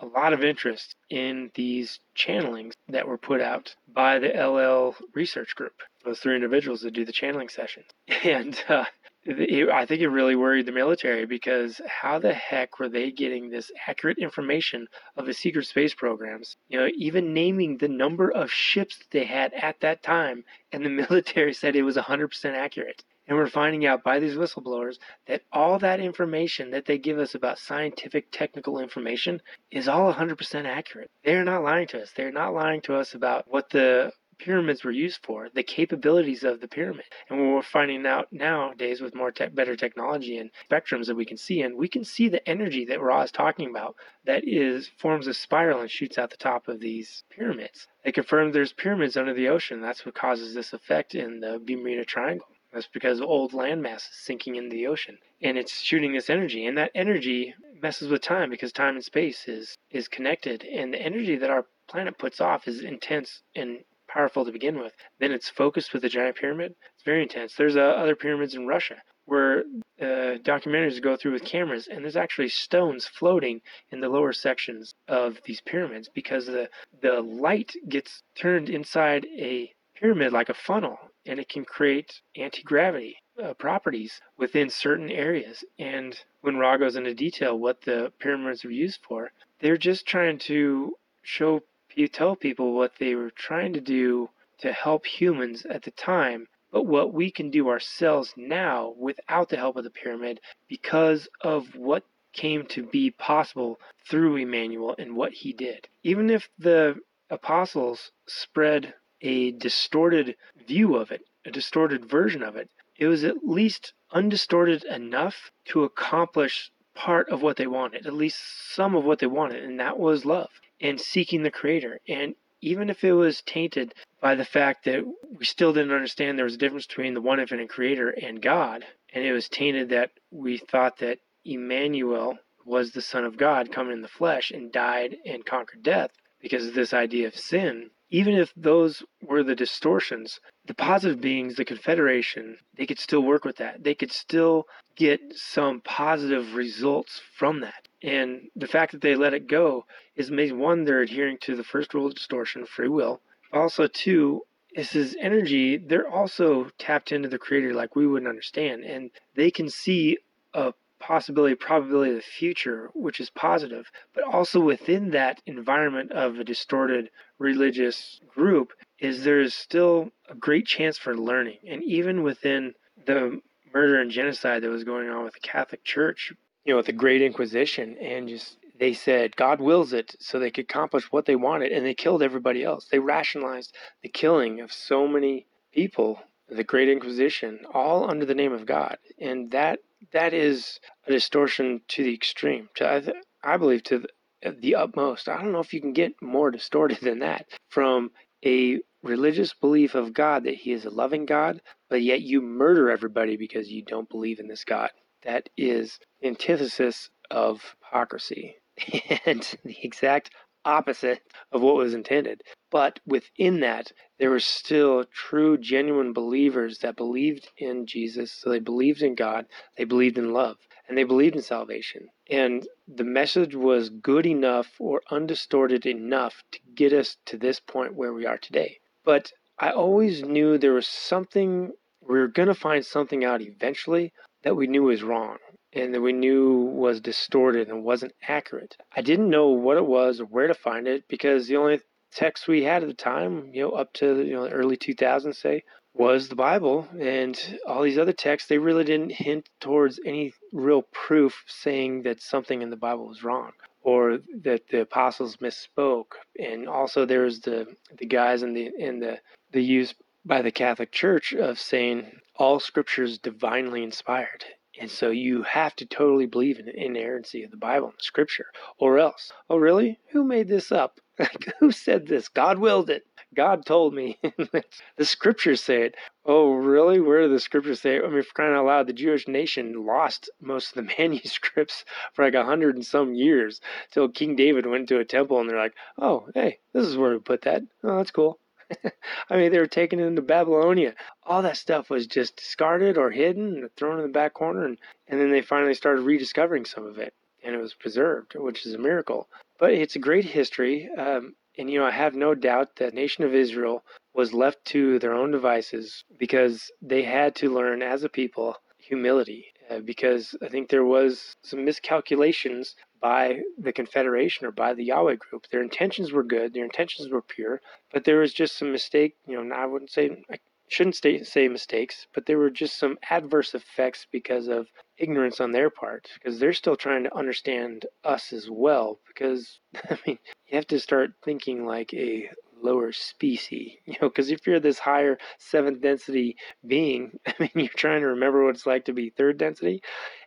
a lot of interest in these channelings that were put out by the LL research group, those 3 individuals that do the channeling sessions. And I think it really worried the military, because how the heck were they getting this accurate information of the secret space programs? You know, even naming the number of ships that they had at that time, and the military said it was 100% accurate. And we're finding out by these whistleblowers that all that information that they give us about scientific, technical information is all 100% accurate. They're not lying to us. They're not lying to us about what the pyramids were used for, the capabilities of the pyramid. And what we're finding out nowadays with more better technology and spectrums that we can see, and we can see the energy that Ra is talking about that forms a spiral and shoots out the top of these pyramids. They confirmed there's pyramids under the ocean. That's what causes this effect in the Bermuda Triangle. That's because old land masses sinking into the ocean, and it's shooting this energy, and that energy messes with time, because time and space is connected, and the energy that our planet puts off is intense and powerful to begin with. Then it's focused with the giant pyramid. It's very intense. There's other pyramids in Russia where documentaries go through with cameras, and there's actually stones floating in the lower sections of these pyramids, because the light gets turned inside a pyramid like a funnel, and it can create anti-gravity properties within certain areas. And when Ra goes into detail what the pyramids were used for, they're just trying to tell people what they were trying to do to help humans at the time, but what we can do ourselves now without the help of the pyramid, because of what came to be possible through Emmanuel and what he did. Even if the apostles spread a distorted view of it, a distorted version of it, it was at least undistorted enough to accomplish part of what they wanted, at least some of what they wanted, and that was love and seeking the Creator. And even if it was tainted by the fact that we still didn't understand there was a difference between the one infinite Creator and God, and it was tainted that we thought that Emmanuel was the Son of God come in the flesh and died and conquered death because of this idea of sin. Even if those were the distortions, the positive beings, the Confederation, they could still work with that. They could still get some positive results from that. And the fact that they let it go is made, one, they're adhering to the first rule of distortion of free will. Also, two, this is energy. They're also tapped into the creator like we wouldn't understand. And they can see a possibility, probability of the future, which is positive. But also within that environment of a distorted religious group is there is still a great chance for learning. And even within the murder and genocide that was going on with the Catholic Church, you know, with the Great Inquisition, and just they said God wills it, so they could accomplish what they wanted, and they killed everybody else. They rationalized the killing of so many people, the Great Inquisition, all under the name of God. And that is a distortion to the extreme, to, I believe, to the utmost. I don't know if you can get more distorted than that from a religious belief of God, that he is a loving God, but yet you murder everybody because you don't believe in this God. That is the antithesis of hypocrisy and the exact opposite of what was intended. But within that, there were still true, genuine believers that believed in Jesus. So they believed in God, they believed in love, and they believed in salvation. And the message was good enough or undistorted enough to get us to this point where we are today. But I always knew there was something, we were going to find something out eventually that we knew was wrong, and that we knew was distorted and wasn't accurate. I didn't know what it was or where to find it, because the only text we had at the time, up to the early 2000s, say, was the Bible. And all these other texts, they really didn't hint towards any real proof saying that something in the Bible was wrong, or that the apostles misspoke. And also there's the guys in the use by the Catholic Church of saying all scripture is divinely inspired. And so you have to totally believe in the inerrancy of the Bible and the scripture, or else, oh really? Who made this up? Like, who said this? God willed it. God told me. The scriptures say it. Oh really? Where do the scriptures say it? I mean, for crying out loud, the Jewish nation lost most of the manuscripts for like 100 and some years till King David went to a temple and they're like, oh, hey, this is where we put that. Oh, that's cool. I mean, they were taken into Babylonia. All that stuff was just discarded or hidden and thrown in the back corner. And then they finally started rediscovering some of it. And it was preserved, which is a miracle. But it's a great history. I have no doubt that the nation of Israel was left to their own devices because they had to learn as a people humility. Because I think there was some miscalculations by the Confederation or by the Yahweh group. Their intentions were good, their intentions were pure, but there was just some mistake. I shouldn't say mistakes, but there were just some adverse effects because of ignorance on their part, because they're still trying to understand us as well. Because you have to start thinking like a lower species, because if you're this higher 7th density being, you're trying to remember what it's like to be 3rd density,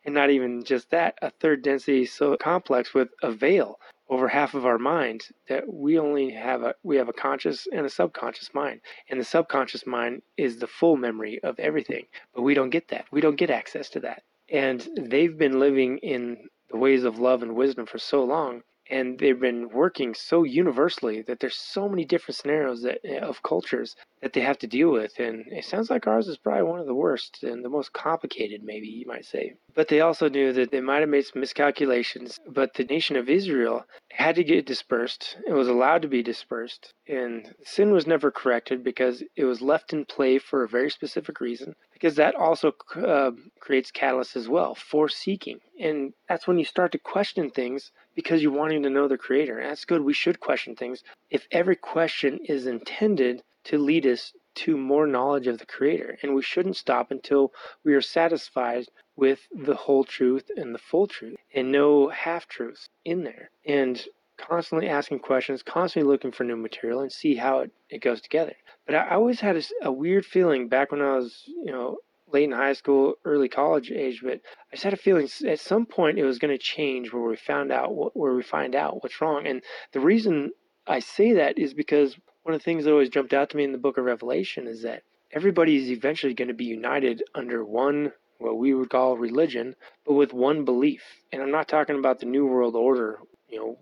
and not even just that, a 3rd density so complex with a veil over half of our mind that we only have we have a conscious and a subconscious mind, and the subconscious mind is the full memory of everything, but we don't get that. We don't get access to that, and they've been living in the ways of love and wisdom for so long. And they've been working so universally that there's so many different scenarios of cultures that they have to deal with. And it sounds like ours is probably one of the worst and the most complicated, maybe you might say. But they also knew that they might have made some miscalculations. But the nation of Israel had to get dispersed. It was allowed to be dispersed. And sin was never corrected because it was left in play for a very specific reason. Because that also creates catalysts as well for seeking. And that's when you start to question things, because you're wanting to know the creator. And that's good. We should question things. If every question is intended to lead us to more knowledge of the creator. And we shouldn't stop until we are satisfied with the whole truth and the full truth. And no half-truths in there. And constantly asking questions. Constantly looking for new material. And see how it goes together. But I always had a weird feeling back when I was, late in high school, early college age, but I just had a feeling at some point it was going to change where we find out what's wrong. And the reason I say that is because one of the things that always jumped out to me in the book of Revelation is that everybody is eventually going to be united under one, what we would call religion, but with one belief. And I'm not talking about the New World Order,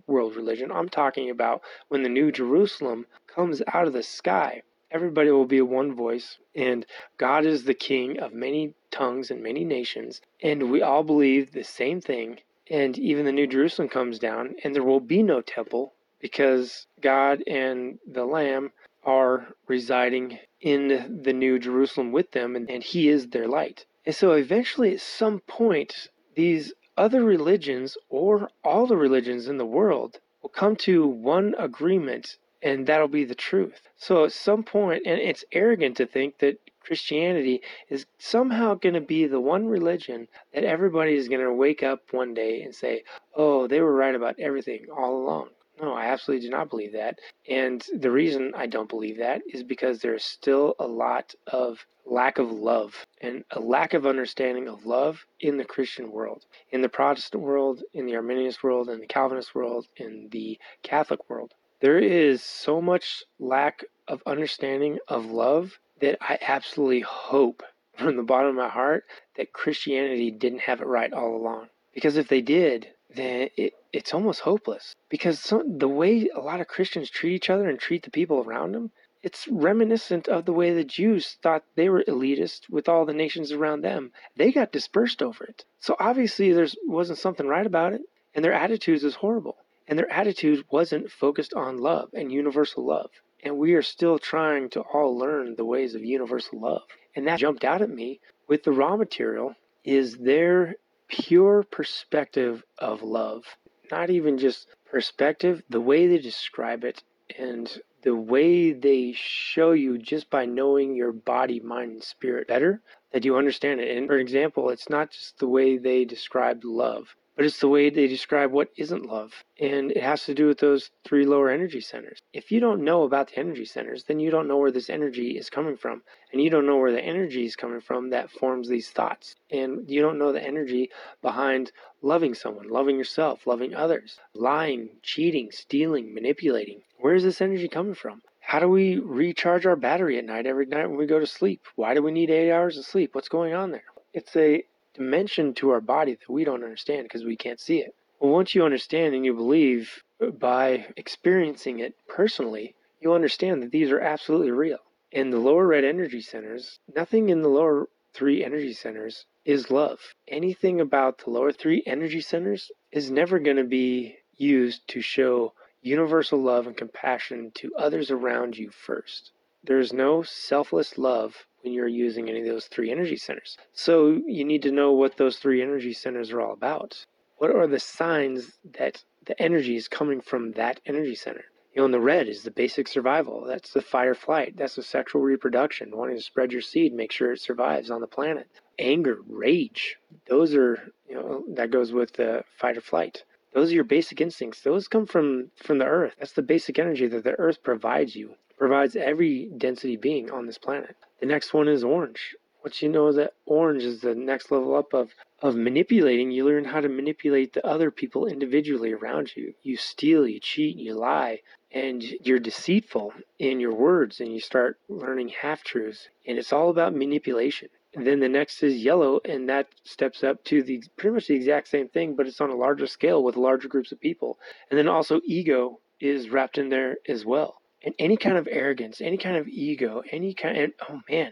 world religion. I'm talking about when the New Jerusalem comes out of the sky. Everybody will be one voice, and God is the king of many tongues and many nations, and we all believe the same thing, and even the New Jerusalem comes down, and there will be no temple because God and the Lamb are residing in the New Jerusalem with them, and He is their light. And so eventually, at some point, these other religions, or all the religions in the world, will come to one agreement, and that'll be the truth. So at some point, and it's arrogant to think that Christianity is somehow going to be the one religion that everybody is going to wake up one day and say, oh, they were right about everything all along. No, I absolutely do not believe that. And the reason I don't believe that is because there's still a lot of lack of love and a lack of understanding of love in the Christian world, in the Protestant world, in the Arminianist world, in the Calvinist world, in the Catholic world. There is so much lack of understanding of love that I absolutely hope from the bottom of my heart that Christianity didn't have it right all along. Because if they did, then it's almost hopeless. Because the way a lot of Christians treat each other and treat the people around them, it's reminiscent of the way the Jews thought they were elitist with all the nations around them. They got dispersed over it. So obviously there wasn't something right about it, and their attitudes was horrible. And their attitude wasn't focused on love and universal love. And we are still trying to all learn the ways of universal love. And that jumped out at me with the Ra Material is their pure perspective of love. Not even just perspective, the way they describe it and the way they show you just by knowing your body, mind, and spirit better, that you understand it. And for example, it's not just the way they described love, but it's the way they describe what isn't love. And it has to do with those three lower energy centers. If you don't know about the energy centers, then you don't know where this energy is coming from. And you don't know where the energy is coming from that forms these thoughts. And you don't know the energy behind loving someone, loving yourself, loving others, lying, cheating, stealing, manipulating. Where is this energy coming from? How do we recharge our battery at night, every night when we go to sleep? Why do we need 8 hours of sleep? What's going on there? It's a dimension to our body that we don't understand because we can't see it. Well, once you understand and you believe by experiencing it personally, you'll understand that these are absolutely real. And the lower red energy centers, nothing in the lower three energy centers is love. Anything about the lower three energy centers is never going to be used to show universal love and compassion to others around you first. There's no selfless love when you're using any of those three energy centers. So you need to know what those three energy centers are all about. What are the signs that the energy is coming from that energy center? You know, in the red is the basic survival. That's the fight or flight. That's the sexual reproduction, wanting to spread your seed, make sure it survives on the planet. Anger, rage, those are, you know, that goes with the fight or flight. Those are your basic instincts. Those come from the earth. That's the basic energy that the earth provides you. Provides every density being on this planet. The next one is orange. Once you know that orange is the next level up of manipulating, you learn how to manipulate the other people individually around you. You steal, you cheat, you lie, and you're deceitful in your words, and you start learning half-truths, and it's all about manipulation. And then the next is yellow, and that steps up to pretty much the exact same thing, but it's on a larger scale with larger groups of people. And then also ego is wrapped in there as well. And any kind of arrogance, any kind of ego,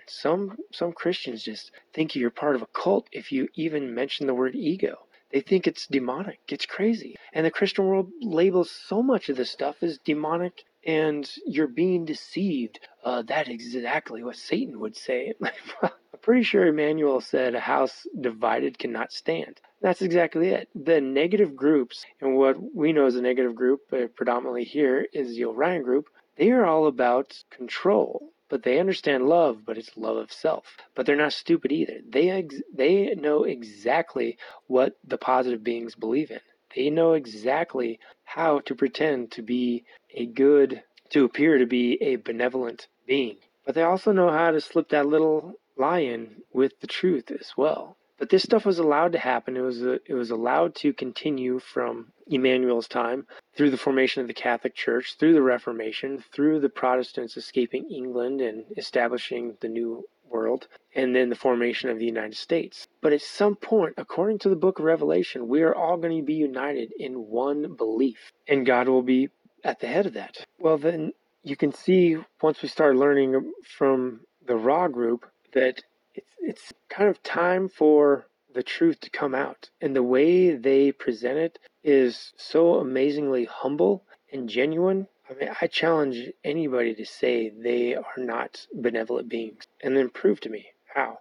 some Christians just think you're part of a cult if you even mention the word ego. They think it's demonic, it's crazy. And the Christian world labels so much of this stuff as demonic and you're being deceived. That is exactly what Satan would say. I'm pretty sure Emmanuel said a house divided cannot stand. That's exactly it. The negative groups, and what we know as a negative group predominantly here is the Orion group. They are all about control, but they understand love, but it's love of self. But they're not stupid either. They know exactly what the positive beings believe in. They know exactly how to pretend to be appear to be a benevolent being. But they also know how to slip that little lie in with the truth as well. But this stuff was allowed to happen. It was allowed to continue from Emmanuel's time through the formation of the Catholic Church, through the Reformation, through the Protestants escaping England and establishing the New World, and then the formation of the United States. But at some point, according to the Book of Revelation, we are all going to be united in one belief, and God will be at the head of that. Well, then you can see once we start learning from the Ra group that it's kind of time for the truth to come out. And the way they present it is so amazingly humble and genuine. I mean, I challenge anybody to say they are not benevolent beings, and then prove to me how.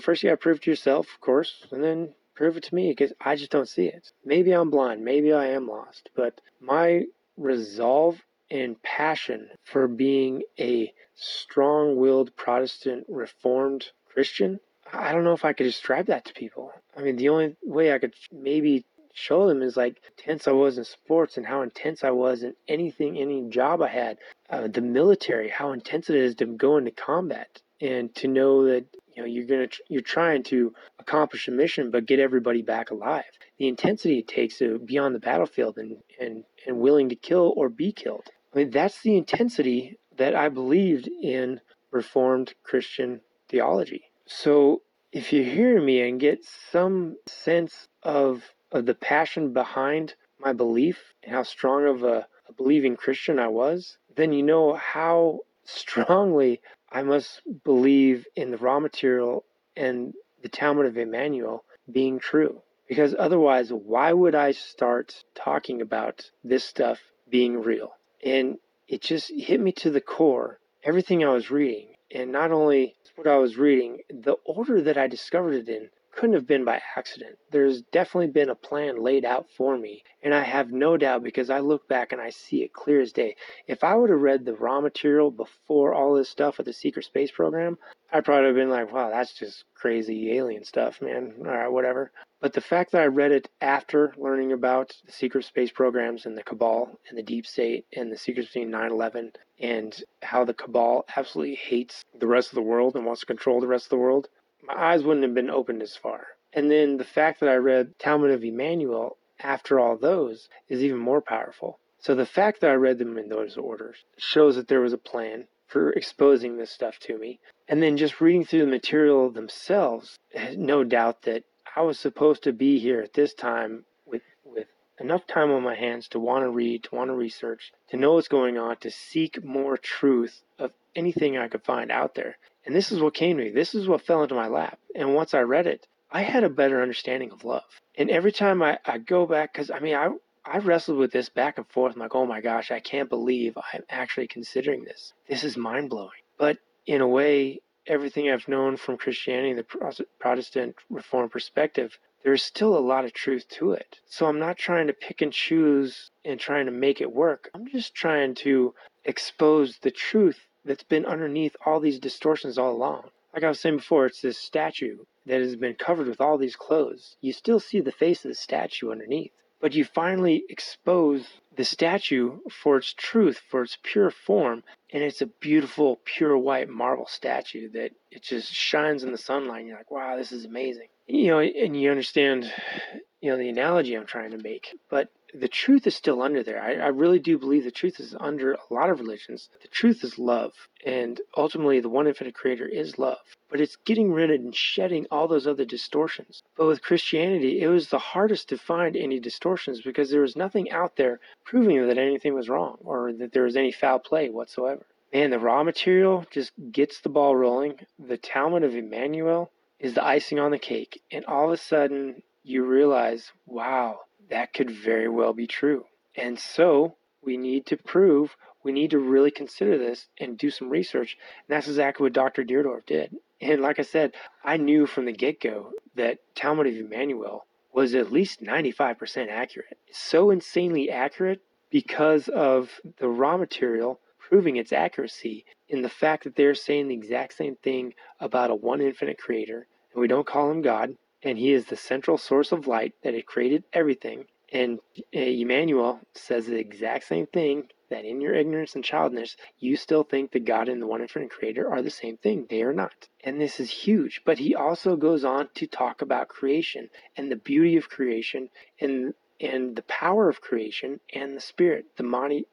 First, you got to prove to yourself, of course, and then prove it to me, because I just don't see it. Maybe I'm blind. Maybe I am lost. But my resolve and passion for being a strong-willed Protestant Reformed Christian, I don't know if I could describe that to people. I mean, the only way I could maybe show them is like intense I was in sports, and how intense I was in anything, any job I had, the military, how intense it is to go into combat and to know that, you know, you're trying to accomplish a mission but get everybody back alive. The intensity it takes to be on the battlefield and willing to kill or be killed. I mean, that's the intensity that I believed in Reformed Christian theology. So if you hear me and get some sense of the passion behind my belief and how strong of a believing Christian I was, then you know how strongly I must believe in the Ra Material and the Talmud of Emmanuel being true. Because otherwise, why would I start talking about this stuff being real? And it just hit me to the core, everything I was reading. And not only what I was reading, the order that I discovered it in couldn't have been by accident. There's definitely been a plan laid out for me, and I have no doubt, because I look back and I see it clear as day. If I would have read the Ra Material before all this stuff with the secret space program, I'd probably have been like, wow, that's just crazy alien stuff, man. All right, whatever. But the fact that I read it after learning about the secret space programs and the cabal and the deep state and the secrets between 9/11 and how the cabal absolutely hates the rest of the world and wants to control the rest of the world, my eyes wouldn't have been opened as far. And then the fact that I read Talmud of Emmanuel after all those is even more powerful. So the fact that I read them in those orders shows that there was a plan for exposing this stuff to me. And then just reading through the material themselves, no doubt that I was supposed to be here at this time with enough time on my hands to want to read, to want to research, to know what's going on, to seek more truth of anything I could find out there. And this is what came to me. This is what fell into my lap. And once I read it, I had a better understanding of love. And every time I go back, because I mean, I wrestled with this back and forth. I'm like, oh my gosh, I can't believe I'm actually considering this. This is mind-blowing. But in a way, everything I've known from Christianity, the Protestant Reformed perspective, there's still a lot of truth to it. So I'm not trying to pick and choose and trying to make it work. I'm just trying to expose the truth that's been underneath all these distortions all along. Like I was saying before, it's this statue that has been covered with all these clothes. You still see the face of the statue underneath, but you finally expose the statue for its truth, for its pure form, and it's a beautiful, pure white marble statue that it just shines in the sunlight. You're like, wow, this is amazing. You know, and you understand, you know, the analogy I'm trying to make, but the truth is still under there. I really do believe the truth is under a lot of religions. The truth is love. And ultimately, the one infinite creator is love. But it's getting rid of and shedding all those other distortions. But with Christianity, it was the hardest to find any distortions because there was nothing out there proving that anything was wrong or that there was any foul play whatsoever. And the Ra Material just gets the ball rolling. The Talmud of Emmanuel is the icing on the cake. And all of a sudden, you realize, wow, that could very well be true. And so we need to really consider this and do some research. And that's exactly what Dr. Deardorff did. And like I said, I knew from the get-go that Talmud of Emmanuel was at least 95% accurate. It's so insanely accurate because of the Ra Material proving its accuracy in the fact that they're saying the exact same thing about a one infinite creator, and we don't call him God. And he is the central source of light that had created everything. And Emmanuel says the exact same thing, that in your ignorance and childishness, you still think that God and the one infinite creator are the same thing. They are not. And this is huge. But he also goes on to talk about creation and the beauty of creation and the power of creation and the spirit, the body,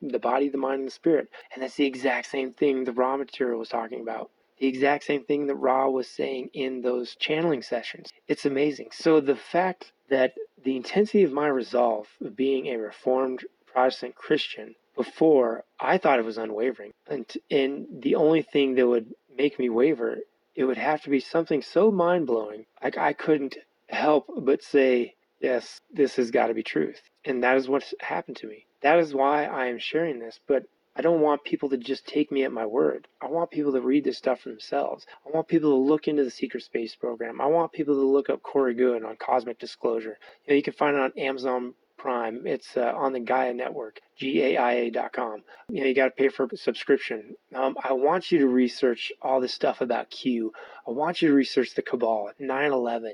the mind, and the spirit. And that's the exact same thing the Ra Material was talking about. The exact same thing that Ra was saying in those channeling sessions. It's amazing. So the fact that the intensity of my resolve of being a Reformed Protestant Christian before, I thought it was unwavering. And the only thing that would make me waver, it would have to be something so mind-blowing, like I couldn't help but say, yes, this has got to be truth. And that is what's happened to me. That is why I am sharing this. But I don't want people to just take me at my word. I want people to read this stuff for themselves. I want people to look into the Secret Space Program. I want people to look up Corey Goode on Cosmic Disclosure. You know, you can find it on Amazon Prime. It's on the Gaia Network, GAIA.com. You know, you got to pay for a subscription. I want you to research all this stuff about Q. I want you to research the Cabal, 9/11,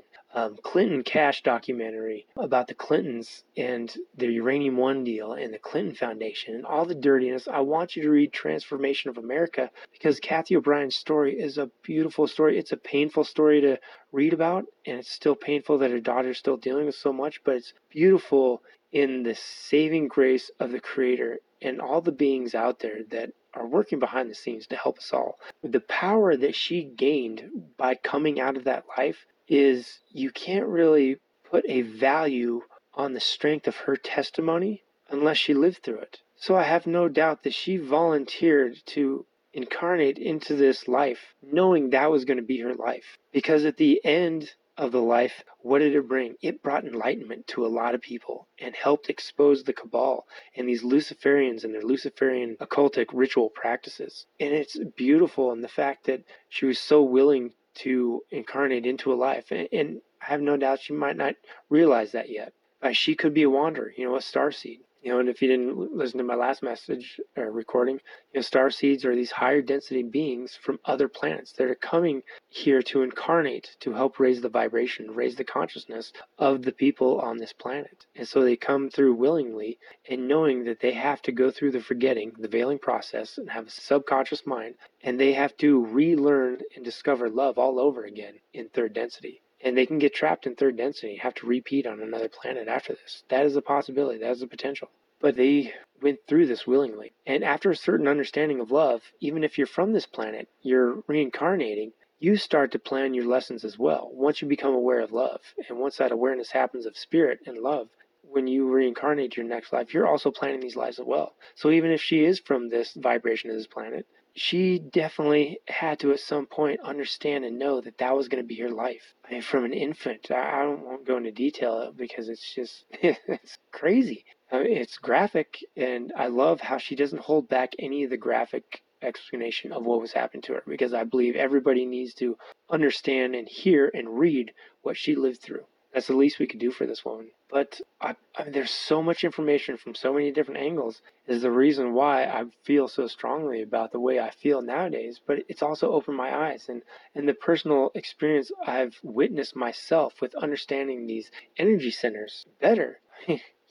Clinton Cash documentary about the Clintons and the Uranium-1 deal and the Clinton Foundation and all the dirtiness. I want you to read Transformation of America, because Kathy O'Brien's story is a beautiful story. It's a painful story to read about, and it's still painful that her daughter's still dealing with so much, but it's beautiful in the saving grace of the Creator and all the beings out there that are working behind the scenes to help us all. The power that she gained by coming out of that life is, you can't really put a value on the strength of her testimony unless she lived through it. So I have no doubt that she volunteered to incarnate into this life knowing that was going to be her life. Because at the end of the life, what did it bring? It brought enlightenment to a lot of people and helped expose the Cabal and these Luciferians and their Luciferian occultic ritual practices. And it's beautiful in the fact that she was so willing to incarnate into a life. And I have no doubt she might not realize that yet. She could be a wanderer, you know, a starseed. You know, and if you didn't listen to my last message or recording, you know, star seeds are these higher density beings from other planets that are coming here to incarnate, to help raise the vibration, raise the consciousness of the people on this planet. And so they come through willingly and knowing that they have to go through the forgetting, the veiling process, and have a subconscious mind. And they have to relearn and discover love all over again in third density. And they can get trapped in third density, have to repeat on another planet after this. That is a possibility. That is a potential. But they went through this willingly. And after a certain understanding of love, even if you're from this planet, you're reincarnating, you start to plan your lessons as well. Once you become aware of love, and once that awareness happens of spirit and love, when you reincarnate your next life, you're also planning these lives as well. So even if she is from this vibration of this planet, she definitely had to at some point understand and know that that was going to be her life. I mean, from an infant, I won't go into detail because it's just, it's crazy. I mean, it's graphic, and I love how she doesn't hold back any of the graphic explanation of what was happening to her, because I believe everybody needs to understand and hear and read what she lived through. That's the least we could do for this woman. But I mean, there's so much information from so many different angles is the reason why I feel so strongly about the way I feel nowadays. But it's also opened my eyes. And the personal experience I've witnessed myself with understanding these energy centers better.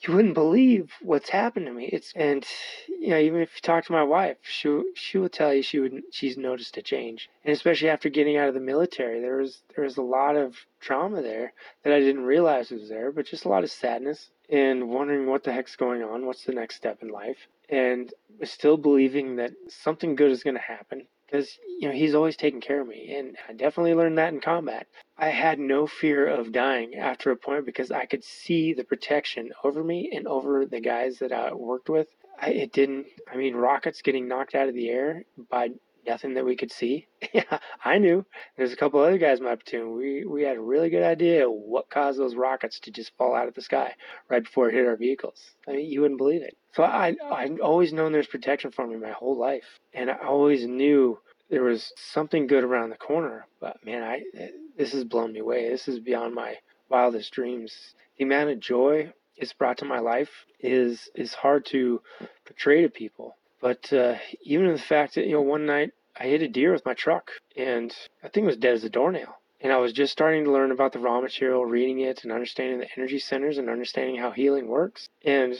You wouldn't believe what's happened to me. And you know, even if you talk to my wife, she will tell you she's noticed a change. And especially after getting out of the military, there was a lot of trauma there that I didn't realize was there, but just a lot of sadness and wondering what the heck's going on, what's the next step in life, and still believing that something good is going to happen. Because, you know, he's always taken care of me, and I definitely learned that in combat. I had no fear of dying after a point because I could see the protection over me and over the guys that I worked with. Rockets getting knocked out of the air by nothing that we could see. Yeah, I knew. There's a couple other guys in my platoon. We had a really good idea what caused those rockets to just fall out of the sky right before it hit our vehicles. I mean, you wouldn't believe it. So I've always known there's protection for me my whole life. And I always knew there was something good around the corner. But, man, this has blown me away. This is beyond my wildest dreams. The amount of joy it's brought to my life is hard to portray to people. But even the fact that, you know, one night I hit a deer with my truck, and I think it was dead as a doornail. And I was just starting to learn about the raw material, reading it and understanding the energy centers and understanding how healing works. And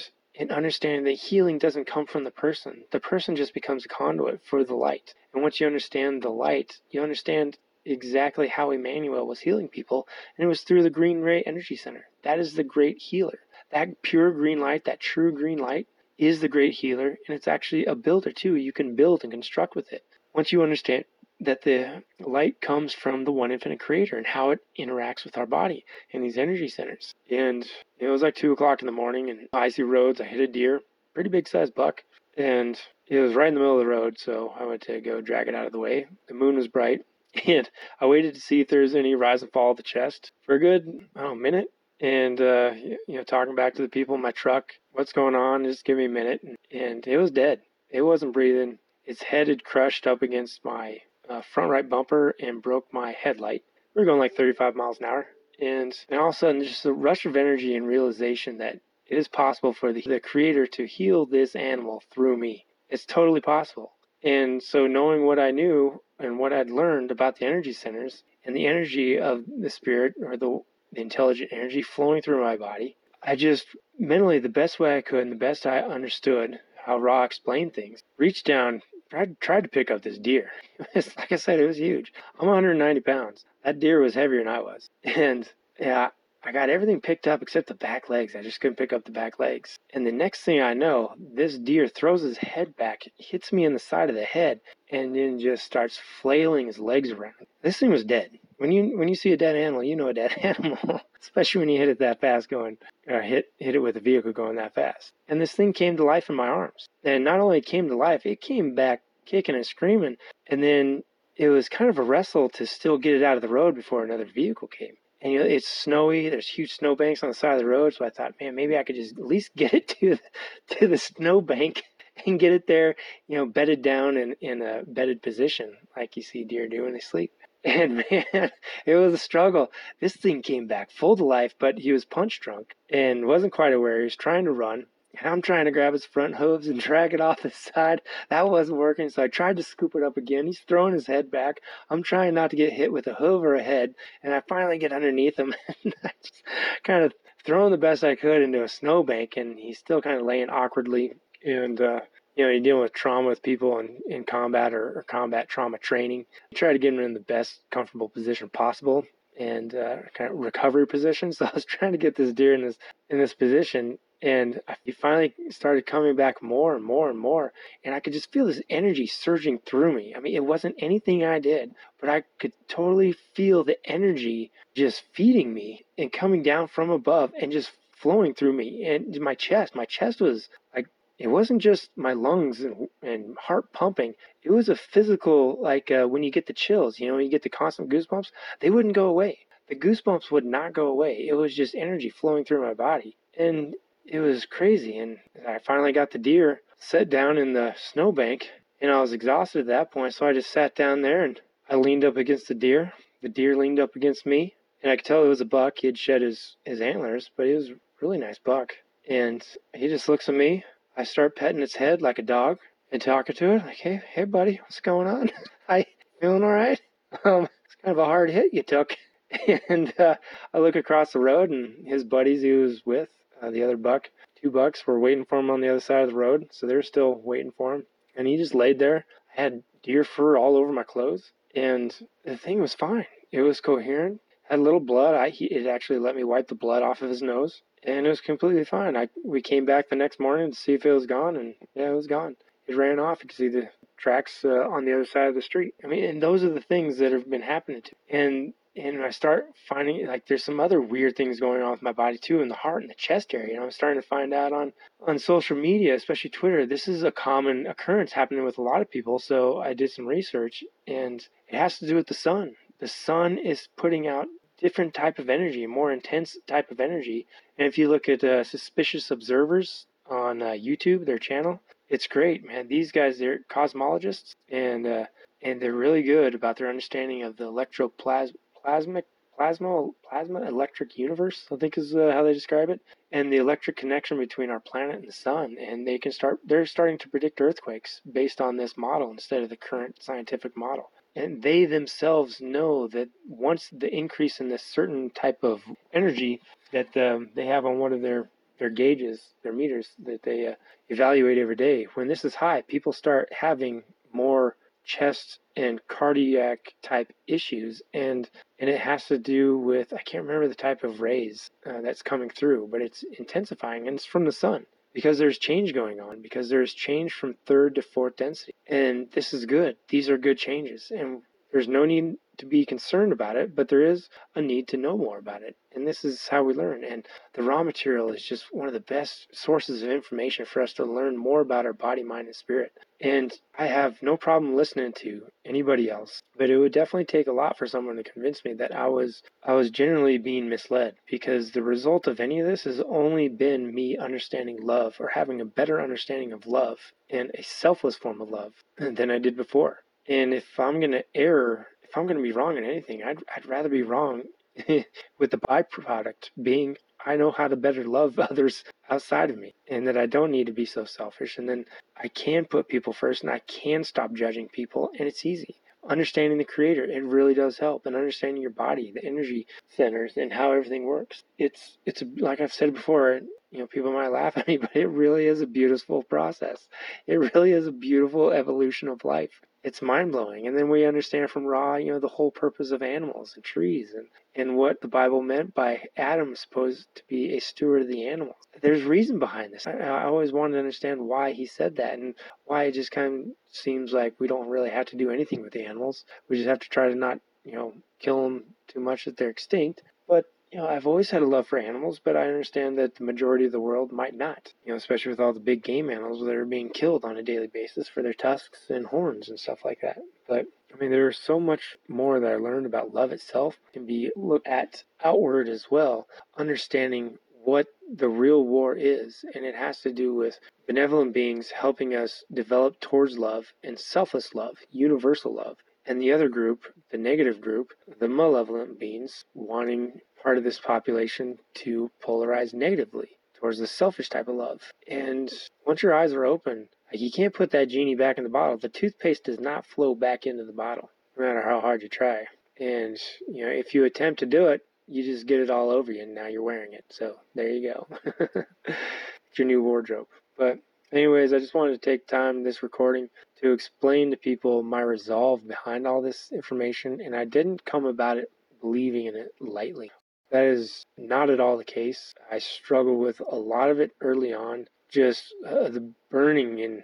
understanding that healing doesn't come from the person. The person just becomes a conduit for the light. And once you understand the light, you understand exactly how Emmanuel was healing people. And it was through the green ray energy center. That is the great healer. That pure green light, that true green light, is the great healer. And it's actually a builder too. You can build and construct with it. Once you understand that the light comes from the one infinite creator and how it interacts with our body and these energy centers. And it was like 2:00 in the morning and icy roads. I hit a deer, pretty big sized buck, and it was right in the middle of the road. So I went to go drag it out of the way. The moon was bright and I waited to see if there's any rise and fall of the chest for a good, minute. And, talking back to the people in my truck, what's going on? Just give me a minute. And it was dead. It wasn't breathing. Its head had crushed up against my front right bumper and broke my headlight. We were going like 35 miles an hour. And all of a sudden, just a rush of energy and realization that it is possible for the Creator to heal this animal through me. It's totally possible. And so knowing what I knew and what I'd learned about the energy centers and the energy of the spirit or the intelligent energy flowing through my body, I just mentally, the best way I could and the best I understood how Ra explained things, reached down, tried to pick up this deer. It's, like I said, it was huge. I'm 190 pounds. That deer was heavier than I was. And yeah, I got everything picked up except the back legs. I just couldn't pick up the back legs. And the next thing I know, this deer throws his head back, hits me in the side of the head, and then just starts flailing his legs around. This thing was dead. When you see a dead animal, you know a dead animal, especially when you hit it that fast going, or hit it with a vehicle going that fast. And this thing came to life in my arms. And not only came to life, it came back kicking and screaming. And then it was kind of a wrestle to still get it out of the road before another vehicle came. And it's snowy. There's huge snowbanks on the side of the road. So I thought, man, maybe I could just at least get it to the snowbank and get it there, bedded down in a bedded position like you see deer do when they sleep. And man, it was a struggle. This thing came back full to life, but he was punch drunk and wasn't quite aware. He was trying to run. And I'm trying to grab his front hooves and drag it off the side. That wasn't working, so I tried to scoop it up again. He's throwing his head back. I'm trying not to get hit with a hoof or a head, and I finally get underneath him. And I just kind of throwing the best I could into a snowbank, and he's still kind of laying awkwardly. And, you're dealing with trauma with people in combat or combat trauma training. I try to get him in the best comfortable position possible and kind of recovery position. So I was trying to get this deer in this position, and he finally started coming back more and more and more. And I could just feel this energy surging through me. I mean, it wasn't anything I did, but I could totally feel the energy just feeding me and coming down from above and just flowing through me and my chest. My chest was like, it wasn't just my lungs and heart pumping. It was a physical, like when you get the chills, you get the constant goosebumps. They wouldn't go away. The goosebumps would not go away. It was just energy flowing through my body. And it was crazy. And I finally got the deer, sat down in the snowbank, and I was exhausted at that point. So I just sat down there and I leaned up against the deer. The deer leaned up against me. And I could tell it was a buck. He had shed his antlers, but it was a really nice buck. And he just looks at me. I start petting its head like a dog and talking to it like, hey, buddy, what's going on? How you feeling all right? It's kind of a hard hit you took. And I look across the road, and his buddies he was with, the other buck, 2 bucks, were waiting for him on the other side of the road. So they're still waiting for him. And he just laid there. I had deer fur all over my clothes. And the thing was fine. It was coherent. Had a little blood. It actually let me wipe the blood off of his nose. And it was completely fine. We came back the next morning to see if it was gone, and yeah, it was gone. It ran off. You could see the tracks on the other side of the street. I mean, and those are the things that have been happening to me. And I start finding, like, there's some other weird things going on with my body, too, in the heart and the chest area. I'm starting to find out on social media, especially Twitter, this is a common occurrence happening with a lot of people. So I did some research, and it has to do with the sun. The sun is putting out different type of energy, more intense type of energy. And if you look at Suspicious Observers on YouTube, their channel, it's great, man. These guys, they're cosmologists, and they're really good about their understanding of the electric universe, I think is how they describe it, and the electric connection between our planet and the sun. And they're starting to predict earthquakes based on this model instead of the current scientific model. And they themselves know that once the increase in this certain type of energy that they have on one of their gauges, their meters that they evaluate every day, when this is high, people start having more chest and cardiac type issues. And it has to do with, I can't remember the type of rays that's coming through, but it's intensifying, and it's from the sun. Because there's change going on, because there's change from 3rd to 4th density. And this is good. These are good changes. And there's no need to be concerned about it, but there is a need to know more about it. And this is how we learn. And the Ra Material is just one of the best sources of information for us to learn more about our body, mind, and spirit. And I have no problem listening to anybody else, but it would definitely take a lot for someone to convince me that I was generally being misled, because the result of any of this has only been me understanding love, or having a better understanding of love and a selfless form of love than I did before. And if I'm going to err, if I'm going to be wrong in anything, I'd rather be wrong with the byproduct being I know how to better love others outside of me, and that I don't need to be so selfish. And then I can put people first, and I can stop judging people, and it's easy. Understanding the Creator, it really does help, and understanding your body, the energy centers, and how everything works. It's like I've said before, you know, people might laugh at me, but it really is a beautiful process. It really is a beautiful evolution of life. It's mind-blowing. And then we understand from Ra, you know, the whole purpose of animals and trees, and what the Bible meant by Adam supposed to be a steward of the animals. There's reason behind this. I always wanted to understand why he said that, and why it just kind of seems like we don't really have to do anything with the animals. We just have to try to not, you know, kill them too much that they're extinct. But, you know, I've always had a love for animals, but I understand that the majority of the world might not, you know, especially with all the big game animals that are being killed on a daily basis for their tusks and horns and stuff like that. But, I mean, there's so much more that I learned about love itself. It can be looked at outward as well, understanding what the real war is, and it has to do with benevolent beings helping us develop towards love and selfless love, universal love. And the other group, the negative group, the malevolent beings, wanting part of this population to polarize negatively towards the selfish type of love. And once your eyes are open, like, you can't put that genie back in the bottle. The toothpaste does not flow back into the bottle, no matter how hard you try. And, you know, if you attempt to do it, you just get it all over you, and now you're wearing it. So there you go. It's your new wardrobe. But anyways, I just wanted to take time, this recording, to explain to people my resolve behind all this information. And I didn't come about it believing in it lightly. That is not at all the case. I struggled with a lot of it early on, just the burning in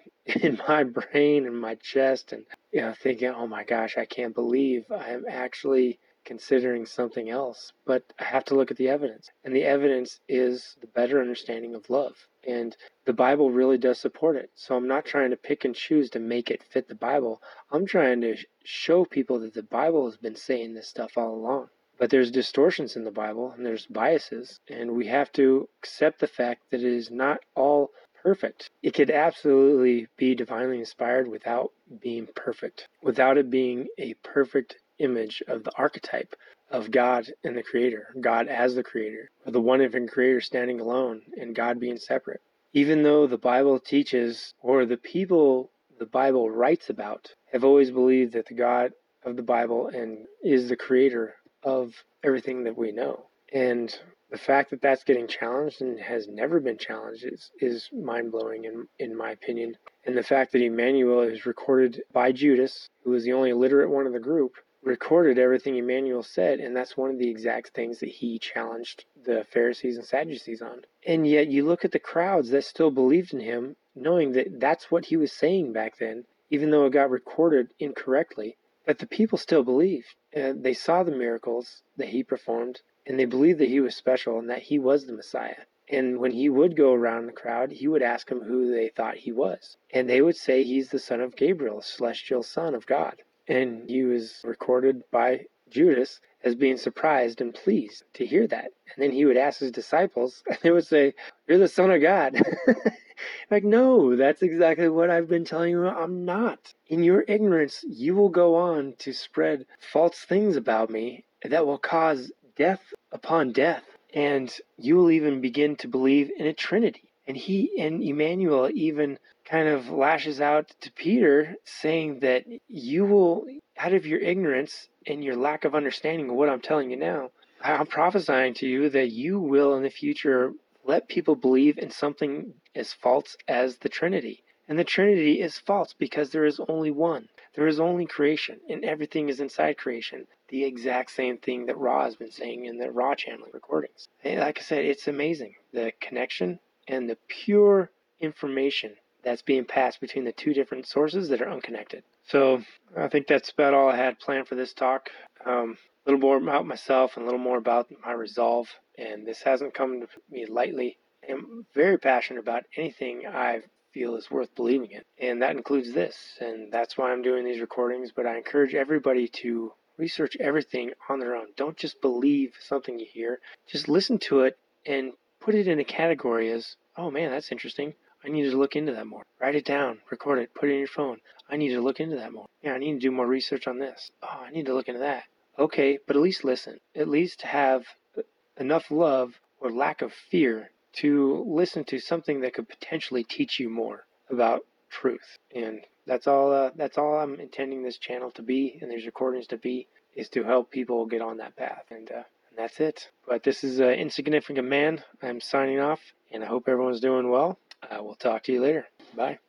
my brain and my chest, and, you know, thinking, oh my gosh, I can't believe I'm actually considering something else. But I have to look at the evidence, and the evidence is the better understanding of love. And the Bible really does support it. So I'm not trying to pick and choose to make it fit the Bible. I'm trying to show people that the Bible has been saying this stuff all along. But there's distortions in the Bible, and there's biases, and we have to accept the fact that it is not all perfect. It could absolutely be divinely inspired without being perfect, without it being a perfect image of the archetype of God and the Creator, God as the Creator, or the one infinite Creator standing alone and God being separate. Even though the Bible teaches, or the people the Bible writes about, have always believed that the God of the Bible and is the Creator of everything that we know. And the fact that that's getting challenged and has never been challenged is mind-blowing in my opinion. And the fact that Emmanuel is recorded by Judas, who was the only illiterate one of the group, recorded everything Emmanuel said, and that's one of the exact things that he challenged the Pharisees and Sadducees on. And yet you look at the crowds that still believed in him, knowing that that's what he was saying back then, even though it got recorded incorrectly. But the people still believed. They saw the miracles that he performed, and they believed that he was special and that he was the Messiah. And when he would go around the crowd, he would ask them who they thought he was. And they would say he's the son of Gabriel, celestial son of God. And he was recorded by Judas as being surprised and pleased to hear that. And then he would ask his disciples, and they would say, "You're the son of God." Like, no, that's exactly what I've been telling you. I'm not. In your ignorance, you will go on to spread false things about me that will cause death upon death. And you will even begin to believe in a Trinity. And he and Emmanuel even kind of lashes out to Peter, saying that you will, out of your ignorance and your lack of understanding of what I'm telling you now, I'm prophesying to you that you will in the future let people believe in something as false as the Trinity. And the Trinity is false because there is only one. There is only creation, and everything is inside creation. The exact same thing that Ra has been saying in the Ra channeling recordings. And like I said, it's amazing, the connection and the pure information that's being passed between the two different sources that are unconnected. So I think that's about all I had planned for this talk. A little more about myself and a little more about my resolve. And this hasn't come to me lightly. I'm very passionate about anything I feel is worth believing in. And that includes this. And that's why I'm doing these recordings. But I encourage everybody to research everything on their own. Don't just believe something you hear. Just listen to it and put it in a category as, oh man, that's interesting. I need to look into that more. Write it down, record it, put it in your phone. I need to look into that more. Yeah, I need to do more research on this. Oh, I need to look into that. Okay, but at least listen. At least have enough love or lack of fear to listen to something that could potentially teach you more about truth. And that's all I'm intending this channel to be and these recordings to be, is to help people get on that path. And that's it. But this is Insignificant Man. I'm signing off, and I hope everyone's doing well. I will talk to you later. Bye.